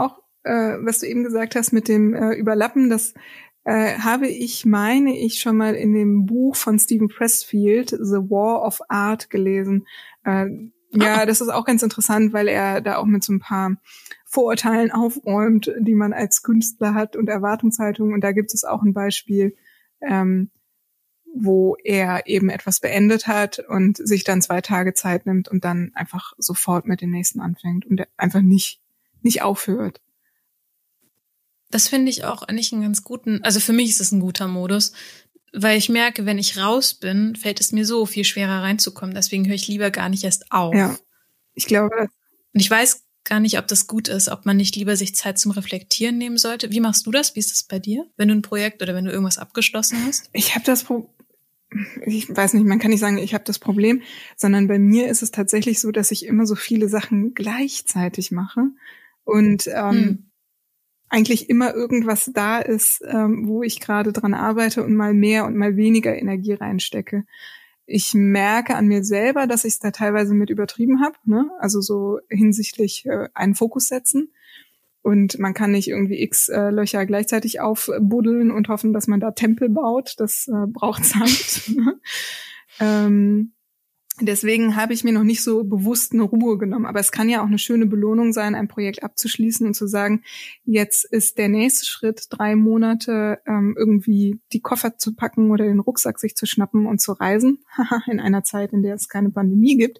gesagt hast mit dem Überlappen, das habe ich, meine ich, schon mal in dem Buch von Stephen Pressfield, The War of Art, gelesen. Ja, das ist auch ganz interessant, weil er da auch mit so ein paar Vorurteilen aufräumt, die man als Künstler hat und Erwartungshaltungen. Und da gibt es auch ein Beispiel, wo er eben etwas beendet hat und sich dann 2 Tage Zeit nimmt und dann einfach sofort mit dem nächsten anfängt und einfach nicht aufhört. Das finde ich auch eigentlich einen ganz guten, also für mich ist es ein guter Modus, weil ich merke, wenn ich raus bin, fällt es mir so viel schwerer reinzukommen. Deswegen höre ich lieber gar nicht erst auf. Ja, ich glaube. Und ich weiß gar nicht, ob das gut ist, ob man nicht lieber sich Zeit zum Reflektieren nehmen sollte. Wie machst du das? Wie ist das bei dir, wenn du ein Projekt oder wenn du irgendwas abgeschlossen hast? Ich weiß nicht, man kann nicht sagen, ich habe das Problem, sondern bei mir ist es tatsächlich so, dass ich immer so viele Sachen gleichzeitig mache und eigentlich immer irgendwas da ist, wo ich gerade dran arbeite und mal mehr und mal weniger Energie reinstecke. Ich merke an mir selber, dass ich es da teilweise mit übertrieben habe, ne? Also so hinsichtlich einen Fokus setzen. Und man kann nicht irgendwie x Löcher gleichzeitig aufbuddeln und hoffen, dass man da Tempel baut. Das braucht Zeit. Deswegen habe ich mir noch nicht so bewusst eine Ruhe genommen. Aber es kann ja auch eine schöne Belohnung sein, ein Projekt abzuschließen und zu sagen, jetzt ist der nächste Schritt, 3 Monate irgendwie die Koffer zu packen oder den Rucksack sich zu schnappen und zu reisen. In einer Zeit, in der es keine Pandemie gibt.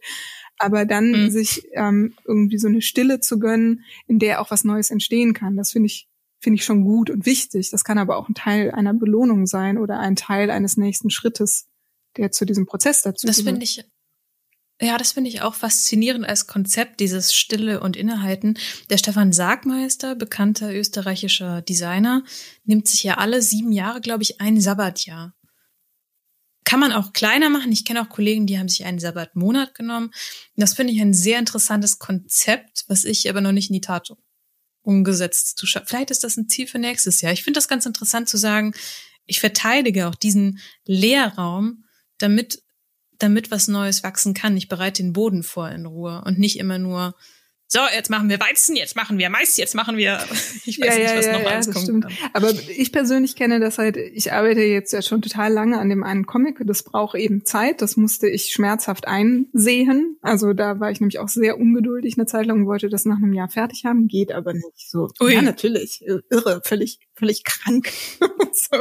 Aber dann sich irgendwie so eine Stille zu gönnen, in der auch was Neues entstehen kann. Das finde ich schon gut und wichtig. Das kann aber auch ein Teil einer Belohnung sein oder ein Teil eines nächsten Schrittes, der zu diesem Prozess dazu gehört. Das finde ich auch faszinierend als Konzept, dieses Stille und Innehalten. Der Stefan Sagmeister, bekannter österreichischer Designer, nimmt sich ja alle 7 Jahre, glaube ich, ein Sabbatjahr. Kann man auch kleiner machen. Ich kenne auch Kollegen, die haben sich einen Sabbatmonat genommen. Das finde ich ein sehr interessantes Konzept, was ich aber noch nicht in die Tat umgesetzt zu schaffen. Vielleicht ist das ein Ziel für nächstes Jahr. Ich finde das ganz interessant zu sagen, ich verteidige auch diesen Leerraum, damit was Neues wachsen kann. Ich bereite den Boden vor in Ruhe und nicht immer nur, so, jetzt machen wir Weizen, jetzt machen wir Mais, jetzt machen wir, ich weiß nicht, was noch alles kommt. Aber ich persönlich kenne das halt, ich arbeite jetzt ja schon total lange an dem einen Comic, das braucht eben Zeit, das musste ich schmerzhaft einsehen, also da war ich nämlich auch sehr ungeduldig eine Zeit lang und wollte das nach einem Jahr fertig haben, geht aber nicht so. Ui. Ja, natürlich, irre, völlig krank. So.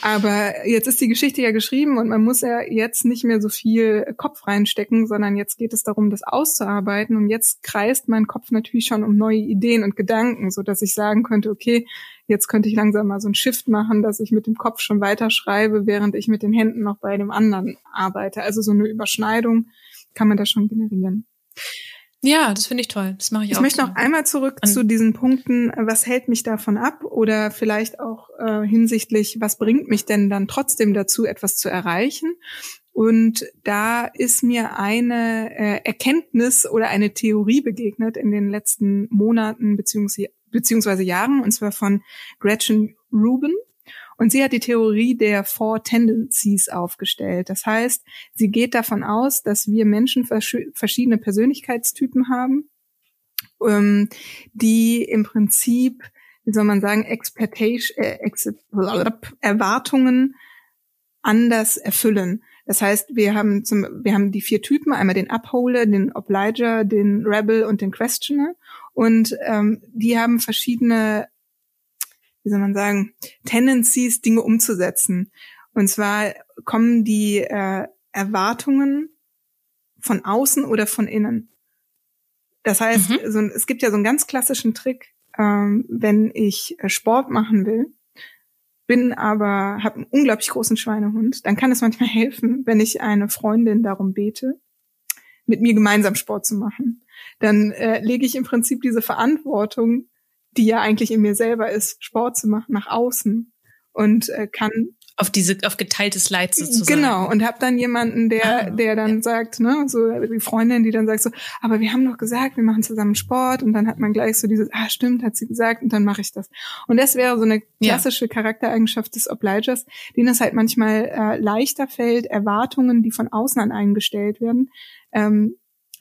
Aber jetzt ist die Geschichte ja geschrieben und man muss ja jetzt nicht mehr so viel Kopf reinstecken, sondern jetzt geht es darum, das auszuarbeiten und jetzt kreist mein Kopf natürlich schon um neue Ideen und Gedanken, so dass ich sagen könnte, okay, jetzt könnte ich langsam mal so einen Shift machen, dass ich mit dem Kopf schon weiterschreibe, während ich mit den Händen noch bei dem anderen arbeite. Also so eine Überschneidung kann man da schon generieren. Ja, das finde ich toll. Das mache ich auch. Ich möchte noch einmal zurück zu diesen Punkten, was hält mich davon ab? Oder vielleicht auch hinsichtlich, was bringt mich denn dann trotzdem dazu, etwas zu erreichen? Und da ist mir eine Erkenntnis oder eine Theorie begegnet in den letzten Monaten beziehungsweise Jahren, und zwar von Gretchen Rubin. Und sie hat die Theorie der Four Tendencies aufgestellt. Das heißt, sie geht davon aus, dass wir Menschen verschiedene Persönlichkeitstypen haben, die im Prinzip, wie soll man sagen, Erwartungen anders erfüllen. Das heißt, wir haben die 4 Typen, einmal den Upholder, den Obliger, den Rebel und den Questioner. Und die haben verschiedene, wie soll man sagen, Tendencies, Dinge umzusetzen. Und zwar kommen die Erwartungen von außen oder von innen. Das heißt, es gibt ja so einen ganz klassischen Trick, wenn ich Sport machen will, habe einen unglaublich großen Schweinehund, dann kann es manchmal helfen, wenn ich eine Freundin darum bete, mit mir gemeinsam Sport zu machen. Dann lege ich im Prinzip diese Verantwortung, die ja eigentlich in mir selber ist, Sport zu machen, nach außen und kann auf geteiltes Leid sozusagen. Genau, und habe dann jemanden, der dann sagt, ne, so die Freundin, die dann sagt so, aber wir haben doch gesagt, wir machen zusammen Sport, und dann hat man gleich so dieses, ah stimmt, hat sie gesagt, und dann mache ich das. Und das wäre so eine klassische Charaktereigenschaft des Obligers, denen es halt manchmal leichter fällt, Erwartungen, die von außen an einen gestellt werden,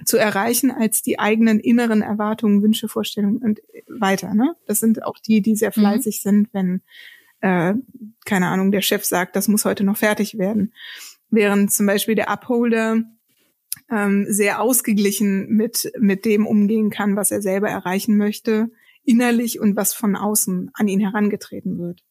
zu erreichen, als die eigenen inneren Erwartungen, Wünsche, Vorstellungen und weiter. Ne? Das sind auch die, die sehr fleißig sind, wenn keine Ahnung, der Chef sagt, das muss heute noch fertig werden. Während zum Beispiel der Upholder sehr ausgeglichen mit dem umgehen kann, was er selber erreichen möchte, innerlich, und was von außen an ihn herangetreten wird.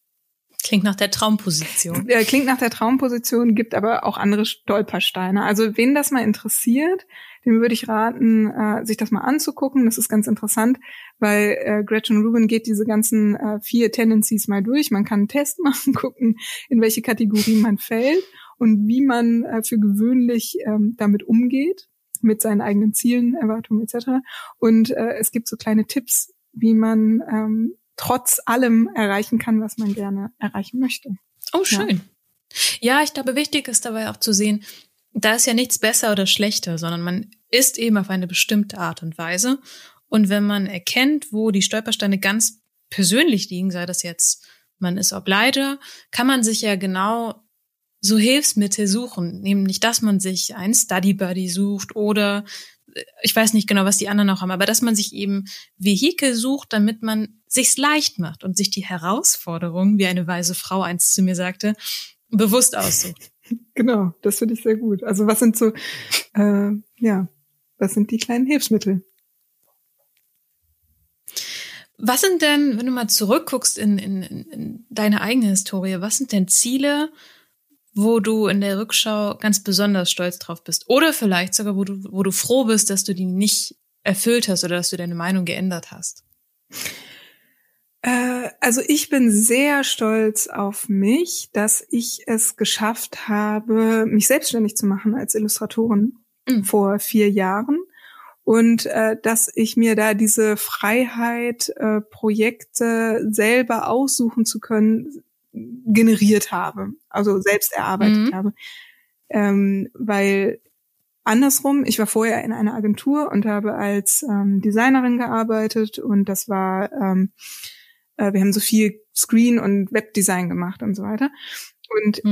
Klingt nach der Traumposition. Klingt nach der Traumposition, gibt aber auch andere Stolpersteine. Also wen das mal interessiert, dem würde ich raten, sich das mal anzugucken. Das ist ganz interessant, weil Gretchen Rubin geht diese ganzen 4 Tendencies mal durch. Man kann einen Test machen, gucken, in welche Kategorie man fällt und wie man für gewöhnlich damit umgeht, mit seinen eigenen Zielen, Erwartungen etc. Und es gibt so kleine Tipps, wie man trotz allem erreichen kann, was man gerne erreichen möchte. Oh, schön. Ja, ich glaube, wichtig ist dabei auch zu sehen, da ist ja nichts besser oder schlechter, sondern man ist eben auf eine bestimmte Art und Weise. Und wenn man erkennt, wo die Stolpersteine ganz persönlich liegen, sei das jetzt, man ist Obliger, kann man sich ja genau so Hilfsmittel suchen. Nämlich, dass man sich einen Study Buddy sucht oder ich weiß nicht genau, was die anderen noch haben, aber dass man sich eben Vehikel sucht, damit man sich's leicht macht und sich die Herausforderung, wie eine weise Frau einst zu mir sagte, bewusst aussucht. Genau, das finde ich sehr gut. Also was sind so, was sind die kleinen Hilfsmittel? Was sind denn, wenn du mal zurückguckst in deine eigene Historie, was sind denn Ziele, wo du in der Rückschau ganz besonders stolz drauf bist? Oder vielleicht sogar, wo du froh bist, dass du die nicht erfüllt hast oder dass du deine Meinung geändert hast? Also ich bin sehr stolz auf mich, dass ich es geschafft habe, mich selbstständig zu machen als Illustratorin vor 4 Jahren. Und dass ich mir da diese Freiheit, Projekte selber aussuchen zu können, generiert habe, also selbst erarbeitet habe. Weil andersrum, ich war vorher in einer Agentur und habe als Designerin gearbeitet, und das war, wir haben so viel Screen- und Webdesign gemacht und so weiter. Und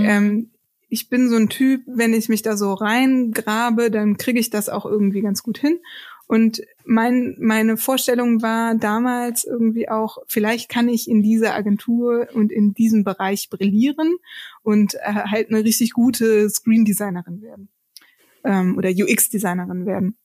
ich bin so ein Typ, wenn ich mich da so reingrabe, dann kriege ich das auch irgendwie ganz gut hin. Und meine Vorstellung war damals irgendwie auch, vielleicht kann ich in dieser Agentur und in diesem Bereich brillieren und halt eine richtig gute Screen-Designerin werden oder UX-Designerin werden.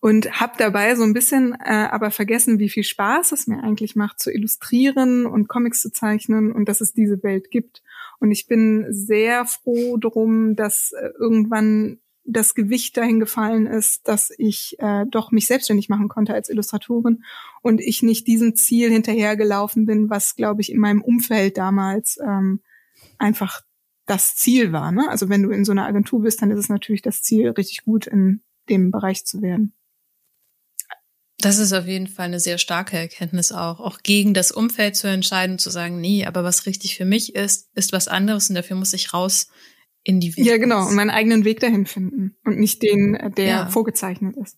Und habe dabei so ein bisschen aber vergessen, wie viel Spaß es mir eigentlich macht, zu illustrieren und Comics zu zeichnen und dass es diese Welt gibt. Und ich bin sehr froh drum, dass irgendwann das Gewicht dahin gefallen ist, dass ich doch mich selbstständig machen konnte als Illustratorin und ich nicht diesem Ziel hinterhergelaufen bin, was, glaube ich, in meinem Umfeld damals einfach das Ziel war. Ne? Also wenn du in so einer Agentur bist, dann ist es natürlich das Ziel, richtig gut in dem Bereich zu werden. Das ist auf jeden Fall eine sehr starke Erkenntnis auch gegen das Umfeld zu entscheiden, zu sagen, nee, aber was richtig für mich ist, ist was anderes und dafür muss ich raus in die Welt. Ja, genau. Und meinen eigenen Weg dahin finden und nicht den, der vorgezeichnet ist.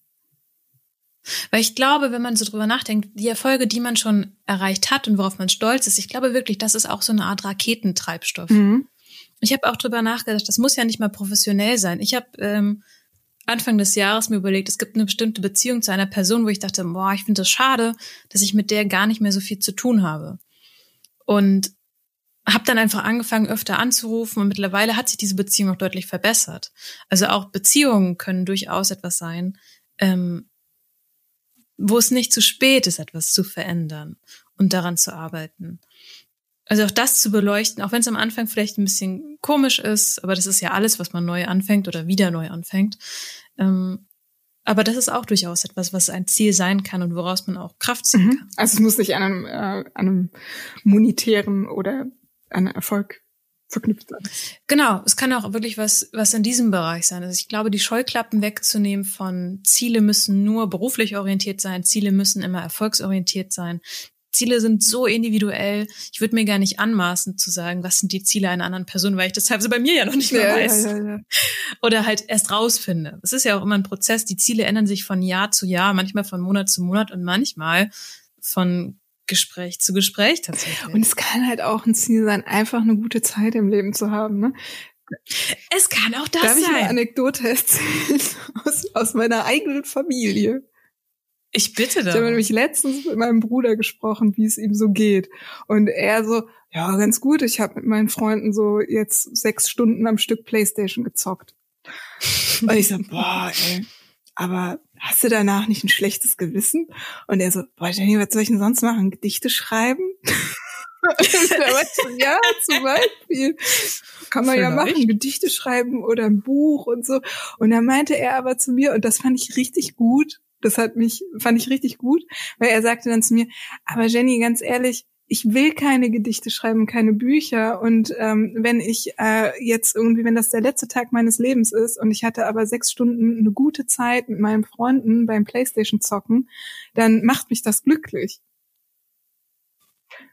Weil ich glaube, wenn man so drüber nachdenkt, die Erfolge, die man schon erreicht hat und worauf man stolz ist, ich glaube wirklich, das ist auch so eine Art Raketentreibstoff. Mhm. Ich habe auch drüber nachgedacht, das muss ja nicht mal professionell sein. Ich habe Anfang des Jahres mir überlegt, es gibt eine bestimmte Beziehung zu einer Person, wo ich dachte, boah, ich finde das schade, dass ich mit der gar nicht mehr so viel zu tun habe. Und habe dann einfach angefangen, öfter anzurufen, und mittlerweile hat sich diese Beziehung auch deutlich verbessert. Also auch Beziehungen können durchaus etwas sein, wo es nicht zu spät ist, etwas zu verändern und daran zu arbeiten. Also auch das zu beleuchten, auch wenn es am Anfang vielleicht ein bisschen komisch ist, aber das ist ja alles, was man neu anfängt oder wieder neu anfängt. Aber das ist auch durchaus etwas, was ein Ziel sein kann und woraus man auch Kraft ziehen kann. Also es muss nicht an einem monetären oder an Erfolg verknüpft sein. Genau, es kann auch wirklich was in diesem Bereich sein. Also ich glaube, die Scheuklappen wegzunehmen von Ziele müssen nur beruflich orientiert sein, Ziele müssen immer erfolgsorientiert sein. Ziele sind so individuell, ich würde mir gar nicht anmaßen zu sagen, was sind die Ziele einer anderen Person, weil ich das teilweise bei mir ja noch nicht mehr weiß. Ja. Oder halt erst rausfinde. Es ist ja auch immer ein Prozess, die Ziele ändern sich von Jahr zu Jahr, manchmal von Monat zu Monat und manchmal von Gespräch zu Gespräch tatsächlich. Und es kann halt auch ein Ziel sein, einfach eine gute Zeit im Leben zu haben, ne? Es kann auch das sein. Darf ich eine Anekdote erzählen aus meiner eigenen Familie? Ich bitte da. Ich habe nämlich letztens mit meinem Bruder gesprochen, wie es ihm so geht. Und er so, ja, ganz gut, ich habe mit meinen Freunden so jetzt 6 Stunden am Stück Playstation gezockt. Und ich so, boah, ey, aber hast du danach nicht ein schlechtes Gewissen? Und er so, boah, Jenny, was soll ich denn sonst machen? Gedichte schreiben? Ja, zum Beispiel. Kann man ja machen, Gedichte schreiben oder ein Buch und so. Und dann meinte er aber zu mir, und das fand ich richtig gut, fand ich richtig gut, weil er sagte dann zu mir, aber Jenny, ganz ehrlich, ich will keine Gedichte schreiben, keine Bücher und wenn ich jetzt irgendwie, wenn das der letzte Tag meines Lebens ist und ich hatte aber 6 Stunden eine gute Zeit mit meinen Freunden beim Playstation zocken, dann macht mich das glücklich.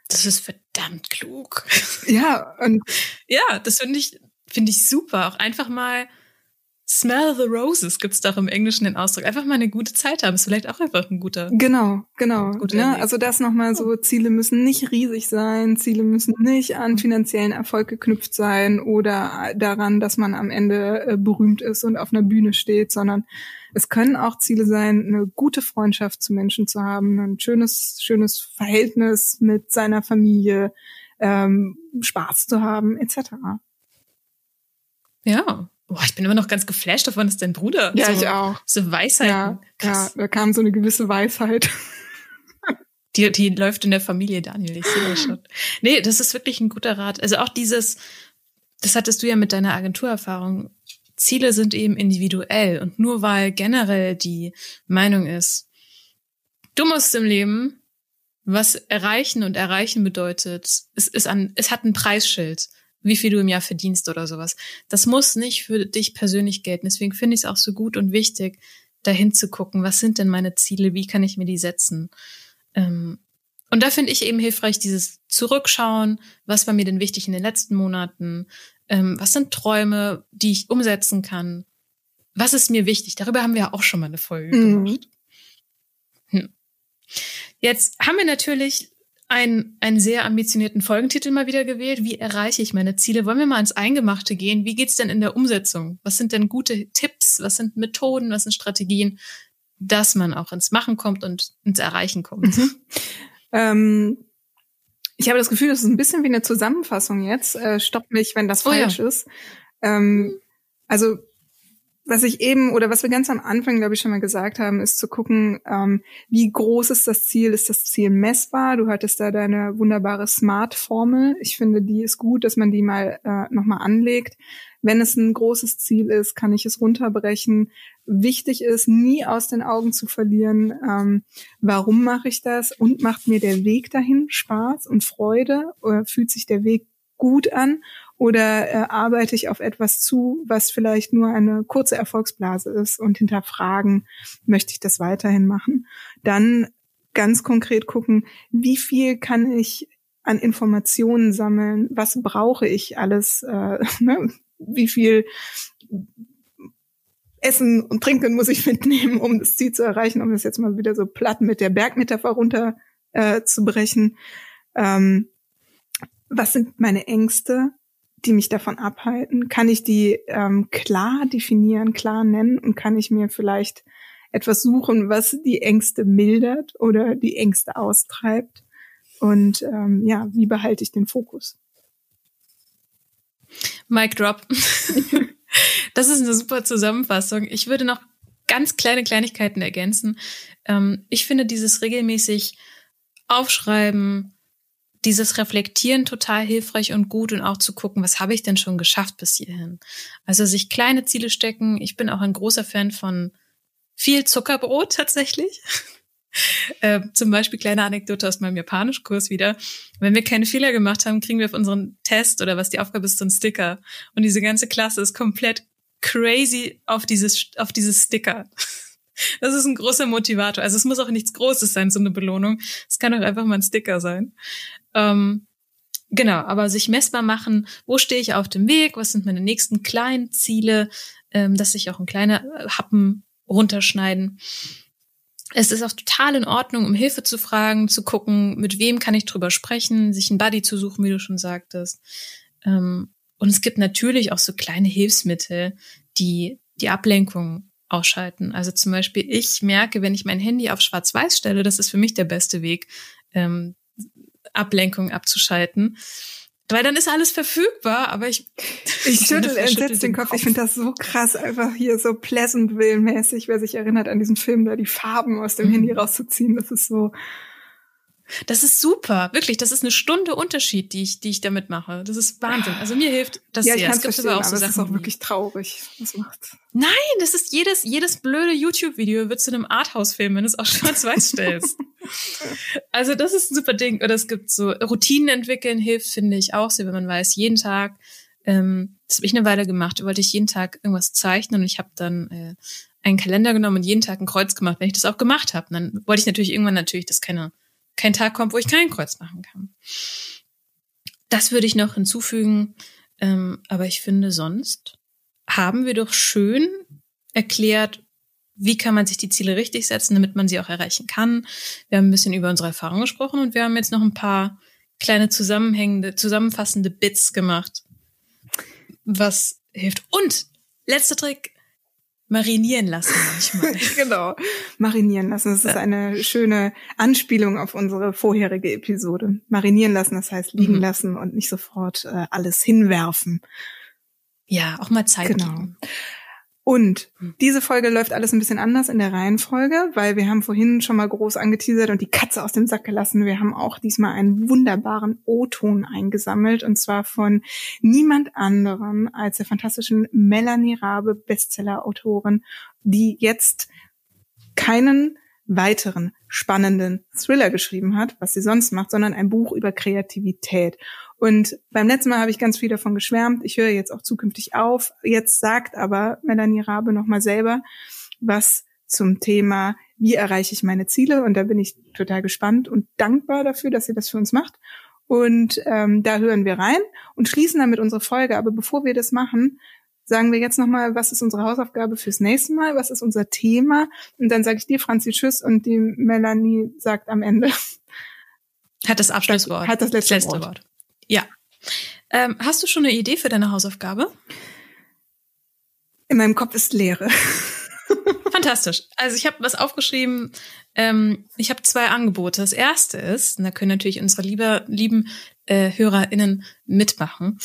Das ist verdammt klug. Ja, und ja, das finde ich super, auch einfach mal Smell the Roses gibt's doch im Englischen den Ausdruck. Einfach mal eine gute Zeit haben. Ist vielleicht auch einfach ein guter. Genau. Guter, ne? Also das nochmal so, Ziele müssen nicht riesig sein. Ziele müssen nicht an finanziellen Erfolg geknüpft sein oder daran, dass man am Ende berühmt ist und auf einer Bühne steht, sondern es können auch Ziele sein, eine gute Freundschaft zu Menschen zu haben, ein schönes Verhältnis mit seiner Familie, Spaß zu haben, etc. Ja. Boah, ich bin immer noch ganz geflasht davon, dass dein Bruder ja, so, ich auch. So Weisheiten. Ja, da kam so eine gewisse Weisheit. Die läuft in der Familie, Daniel, ich sehe das schon. Nee, das ist wirklich ein guter Rat. Also auch dieses, das hattest du ja mit deiner Agenturerfahrung, Ziele sind eben individuell und nur weil generell die Meinung ist, du musst im Leben was erreichen und erreichen bedeutet, es hat ein Preisschild. Wie viel du im Jahr verdienst oder sowas. Das muss nicht für dich persönlich gelten. Deswegen finde ich es auch so gut und wichtig, dahin zu gucken, was sind denn meine Ziele, wie kann ich mir die setzen? Und da finde ich eben hilfreich, dieses Zurückschauen, was war mir denn wichtig in den letzten Monaten? Was sind Träume, die ich umsetzen kann? Was ist mir wichtig? Darüber haben wir ja auch schon mal eine Folge gemacht. Jetzt haben wir natürlich einen sehr ambitionierten Folgentitel mal wieder gewählt. Wie erreiche ich meine Ziele? Wollen wir mal ins Eingemachte gehen? Wie geht's denn in der Umsetzung? Was sind denn gute Tipps? Was sind Methoden? Was sind Strategien, dass man auch ins Machen kommt und ins Erreichen kommt? Ich habe das Gefühl, das ist ein bisschen wie eine Zusammenfassung jetzt. Stopp mich, wenn das falsch ist. Also was wir ganz am Anfang, glaube ich, schon mal gesagt haben, ist zu gucken, wie groß ist das Ziel? Ist das Ziel messbar? Du hattest da deine wunderbare Smart-Formel. Ich finde, die ist gut, dass man die mal nochmal anlegt. Wenn es ein großes Ziel ist, kann ich es runterbrechen. Wichtig ist, nie aus den Augen zu verlieren, warum mache ich das? Und macht mir der Weg dahin Spaß und Freude? Oder fühlt sich der Weg gut an? Oder arbeite ich auf etwas zu, was vielleicht nur eine kurze Erfolgsblase ist und hinterfragen, möchte ich das weiterhin machen? Dann ganz konkret gucken, wie viel kann ich an Informationen sammeln? Was brauche ich alles? Wie viel Essen und Trinken muss ich mitnehmen, um das Ziel zu erreichen? Um das jetzt mal wieder so platt mit der Bergmetapher runter zu brechen. Was sind meine Ängste, die mich davon abhalten? Kann ich die klar definieren, klar nennen und kann ich mir vielleicht etwas suchen, was die Ängste mildert oder die Ängste austreibt? Und wie behalte ich den Fokus? Mic drop. Das ist eine super Zusammenfassung. Ich würde noch ganz kleine Kleinigkeiten ergänzen. Ich finde dieses regelmäßig Aufschreiben, dieses Reflektieren total hilfreich und gut und auch zu gucken, was habe ich denn schon geschafft bis hierhin? Also sich kleine Ziele stecken. Ich bin auch ein großer Fan von viel Zuckerbrot tatsächlich. Zum Beispiel kleine Anekdote aus meinem Japanischkurs wieder. Wenn wir keine Fehler gemacht haben, kriegen wir auf unseren Test oder was die Aufgabe ist, so einen Sticker. Und diese ganze Klasse ist komplett crazy auf dieses Sticker. Das ist ein großer Motivator. Also es muss auch nichts Großes sein, so eine Belohnung. Es kann auch einfach mal ein Sticker sein. Genau, aber sich messbar machen. Wo stehe ich auf dem Weg? Was sind meine nächsten kleinen Ziele? Dass ich auch in kleine Happen runterschneiden. Es ist auch total in Ordnung, um Hilfe zu fragen, zu gucken, mit wem kann ich drüber sprechen, sich einen Buddy zu suchen, wie du schon sagtest. Und es gibt natürlich auch so kleine Hilfsmittel, die die Ablenkung ausschalten. Also zum Beispiel, ich merke, wenn ich mein Handy auf Schwarz-Weiß stelle, das ist für mich der beste Weg, Ablenkung abzuschalten. Weil dann ist alles verfügbar, aber ich schüttel entsetzt den Kopf. Ich finde das so krass, einfach hier so Pleasantville-mäßig, wer sich erinnert an diesen Film, da die Farben aus dem Handy rauszuziehen, das ist so. Das ist super, wirklich. Das ist eine Stunde Unterschied, die ich damit mache. Das ist Wahnsinn. Also mir hilft das sehr. Ja, ich kann es verstehen, aber das ist auch wirklich traurig, was macht. Nein, das ist jedes blöde YouTube-Video wird zu einem Arthouse-Film, wenn du es auf Schwarz-Weiß stellst. Also das ist ein super Ding. Oder es gibt so Routinen entwickeln, hilft, finde ich auch sehr, wenn man weiß, jeden Tag, das habe ich eine Weile gemacht, wollte ich jeden Tag irgendwas zeichnen und ich habe dann einen Kalender genommen und jeden Tag ein Kreuz gemacht, wenn ich das auch gemacht habe. Dann wollte ich natürlich irgendwann dass kein Tag kommt, wo ich kein Kreuz machen kann. Das würde ich noch hinzufügen. Aber ich finde, sonst haben wir doch schön erklärt, wie kann man sich die Ziele richtig setzen, damit man sie auch erreichen kann. Wir haben ein bisschen über unsere Erfahrungen gesprochen und wir haben jetzt noch ein paar kleine zusammenfassende Bits gemacht, was hilft. Und letzter Trick, marinieren lassen manchmal. Genau, marinieren lassen. Das ist eine schöne Anspielung auf unsere vorherige Episode. Marinieren lassen, das heißt liegen lassen und nicht sofort alles hinwerfen. Ja, auch mal Zeit geben. Und diese Folge läuft alles ein bisschen anders in der Reihenfolge, weil wir haben vorhin schon mal groß angeteasert und die Katze aus dem Sack gelassen. Wir haben auch diesmal einen wunderbaren O-Ton eingesammelt und zwar von niemand anderem als der fantastischen Melanie Raabe, Bestseller-Autorin, die jetzt keinen weiteren spannenden Thriller geschrieben hat, was sie sonst macht, sondern ein Buch über Kreativität. Und beim letzten Mal habe ich ganz viel davon geschwärmt. Ich höre jetzt auch zukünftig auf. Jetzt sagt aber Melanie Raabe nochmal selber was zum Thema, wie erreiche ich meine Ziele? Und da bin ich total gespannt und dankbar dafür, dass sie das für uns macht. Und da hören wir rein und schließen damit unsere Folge. Aber bevor wir das machen, sagen wir jetzt nochmal, was ist unsere Hausaufgabe fürs nächste Mal? Was ist unser Thema? Und dann sage ich dir, Franzi, tschüss und die Melanie sagt am Ende. Hat das Abschlusswort. Hat das letzte Wort. Ja. Hast du schon eine Idee für deine Hausaufgabe? In meinem Kopf ist Leere. Fantastisch. Also ich habe was aufgeschrieben. Ich habe 2 Angebote. Das erste ist, und da können natürlich unsere lieben HörerInnen mitmachen,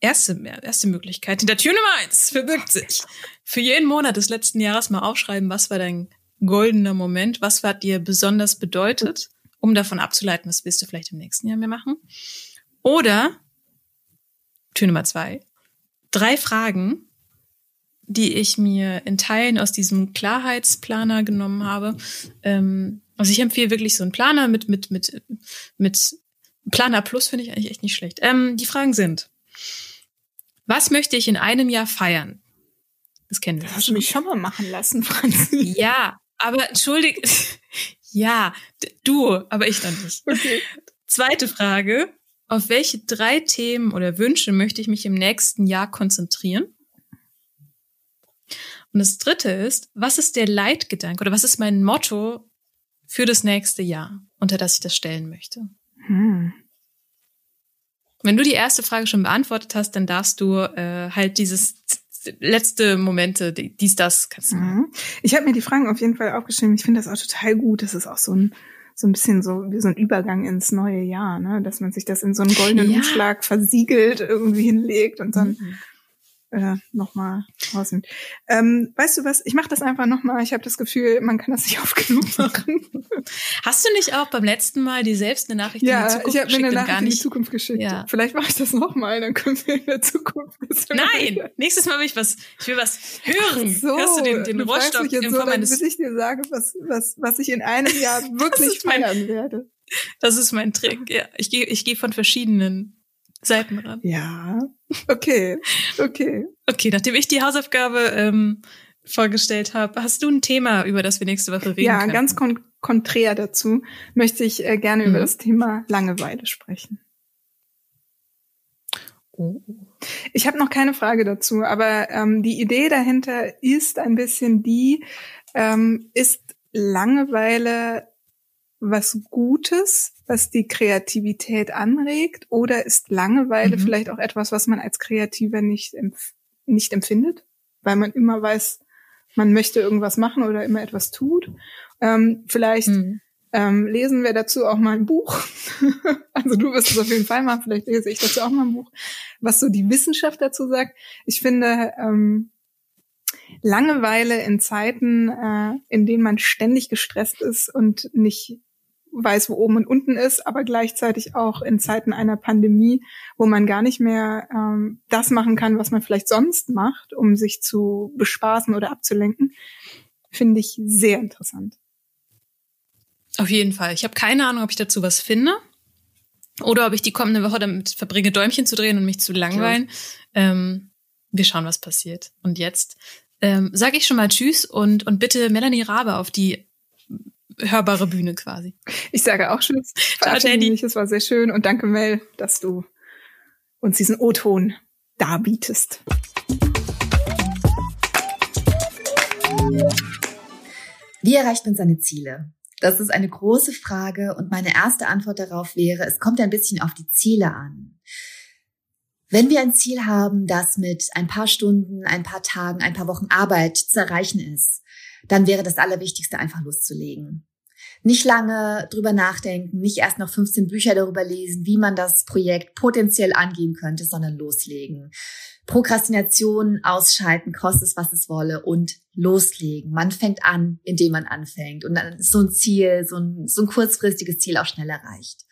erste Möglichkeit. Hinter Tür Nummer 1 verbirgt sich. Für jeden Monat des letzten Jahres mal aufschreiben, was war dein goldener Moment? Was hat dir besonders bedeutet? Um davon abzuleiten, was willst du vielleicht im nächsten Jahr mehr machen? Oder Tür Nummer 2. 3 Fragen, die ich mir in Teilen aus diesem Klarheitsplaner genommen habe. Also ich empfehle wirklich so einen Planer mit Planer Plus finde ich eigentlich echt nicht schlecht. Die Fragen sind: Was möchte ich in einem Jahr feiern? Das kennen wir. Das hast du mich schon mal machen lassen, Franzi. Ja, aber entschuldige. Ja, du, aber ich dann nicht. Okay. Zweite Frage. Auf welche 3 Themen oder Wünsche möchte ich mich im nächsten Jahr konzentrieren? Und das dritte ist, was ist der Leitgedanke oder was ist mein Motto für das nächste Jahr, unter das ich das stellen möchte? Wenn du die erste Frage schon beantwortet hast, dann darfst du halt dieses letzte Momente, dies, das kannst du machen. Ich habe mir die Fragen auf jeden Fall aufgeschrieben. Ich finde das auch total gut. Das ist auch so ein bisschen so wie so ein Übergang ins neue Jahr, ne? Dass man sich das in so einen goldenen Umschlag versiegelt irgendwie hinlegt und dann nochmal rausnimmt. Weißt du was, ich mache das einfach nochmal. Ich habe das Gefühl, man kann das nicht oft genug machen. Hast du nicht auch beim letzten Mal dir selbst eine Nachricht in die Zukunft geschickt? Ja, ich habe mir eine Nachricht in die Zukunft geschickt. Ja. Vielleicht mache ich das nochmal, dann können wir in der Zukunft ein bisschen... Nein, nächstes Mal will ich was, hören. Ach so, hast du den Rohstoff in Form eines... Bis ich dir sage, was ich in einem Jahr wirklich feiern werde. Das ist mein Trick, ja. Ich geh von verschiedenen Seiten ran. Ja, okay. Okay, nachdem ich die Hausaufgabe vorgestellt habe, hast du ein Thema, über das wir nächste Woche reden können? Ja, ganz konträr dazu möchte ich gerne über das Thema Langeweile sprechen. Oh. Ich habe noch keine Frage dazu, aber die Idee dahinter ist ein bisschen die, ist Langeweile was Gutes, was die Kreativität anregt, oder ist Langeweile vielleicht auch etwas, was man als Kreativer nicht empfindet, weil man immer weiß, man möchte irgendwas machen oder immer etwas tut. Vielleicht lesen wir dazu auch mal ein Buch. Also du wirst es auf jeden Fall machen, vielleicht lese ich dazu auch mal ein Buch, was so die Wissenschaft dazu sagt. Ich finde... Langeweile in Zeiten, in denen man ständig gestresst ist und nicht weiß, wo oben und unten ist, aber gleichzeitig auch in Zeiten einer Pandemie, wo man gar nicht mehr das machen kann, was man vielleicht sonst macht, um sich zu bespaßen oder abzulenken, finde ich sehr interessant. Auf jeden Fall. Ich habe keine Ahnung, ob ich dazu was finde oder ob ich die kommende Woche damit verbringe, Däumchen zu drehen und mich zu langweilen. Okay. Wir schauen, was passiert. Und jetzt sage ich schon mal Tschüss und bitte Melanie Raabe auf die hörbare Bühne quasi. Ich sage auch Tschüss. Verabschiede mich, es war sehr schön. Und danke, Mel, dass du uns diesen O-Ton darbietest. Wie erreicht man seine Ziele? Das ist eine große Frage. Und meine erste Antwort darauf wäre, es kommt ein bisschen auf die Ziele an. Wenn wir ein Ziel haben, das mit ein paar Stunden, ein paar Tagen, ein paar Wochen Arbeit zu erreichen ist, dann wäre das Allerwichtigste, einfach loszulegen. Nicht lange drüber nachdenken, nicht erst noch 15 Bücher darüber lesen, wie man das Projekt potenziell angehen könnte, sondern loslegen. Prokrastination ausschalten, koste es, was es wolle, und loslegen. Man fängt an, indem man anfängt. Und dann ist so ein Ziel, so ein kurzfristiges Ziel auch schnell erreicht.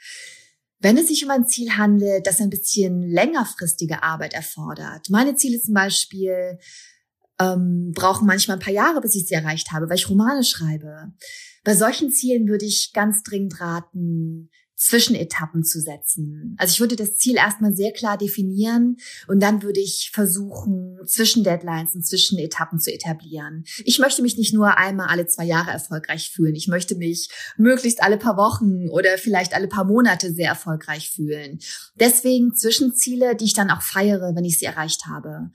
Wenn es sich um ein Ziel handelt, das ein bisschen längerfristige Arbeit erfordert. Meine Ziele zum Beispiel brauchen manchmal ein paar Jahre, bis ich sie erreicht habe, weil ich Romane schreibe. Bei solchen Zielen würde ich ganz dringend raten, Zwischenetappen zu setzen. Also ich würde das Ziel erstmal sehr klar definieren und dann würde ich versuchen, Zwischendeadlines und Zwischenetappen zu etablieren. Ich möchte mich nicht nur einmal alle 2 Jahre erfolgreich fühlen. Ich möchte mich möglichst alle paar Wochen oder vielleicht alle paar Monate sehr erfolgreich fühlen. Deswegen Zwischenziele, die ich dann auch feiere, wenn ich sie erreicht habe.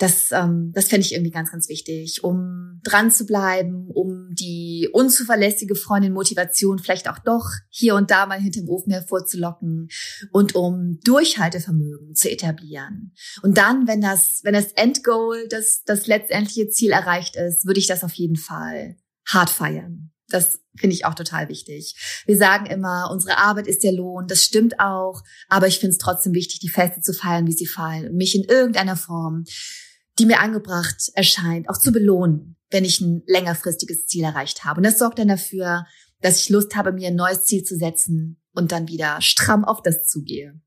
Das fände ich irgendwie ganz, ganz wichtig, um dran zu bleiben, um die unzuverlässige Freundin Motivation vielleicht auch doch hier und da mal hinterm Ofen hervorzulocken und um Durchhaltevermögen zu etablieren. Und dann, wenn das Endgoal, das letztendliche Ziel erreicht ist, würde ich das auf jeden Fall hart feiern. Das finde ich auch total wichtig. Wir sagen immer, unsere Arbeit ist der Lohn. Das stimmt auch, aber ich finde es trotzdem wichtig, die Feste zu feiern, wie sie fallen und mich in irgendeiner Form, die mir angebracht erscheint, auch zu belohnen, wenn ich ein längerfristiges Ziel erreicht habe. Und das sorgt dann dafür, dass ich Lust habe, mir ein neues Ziel zu setzen und dann wieder stramm auf das zugehe.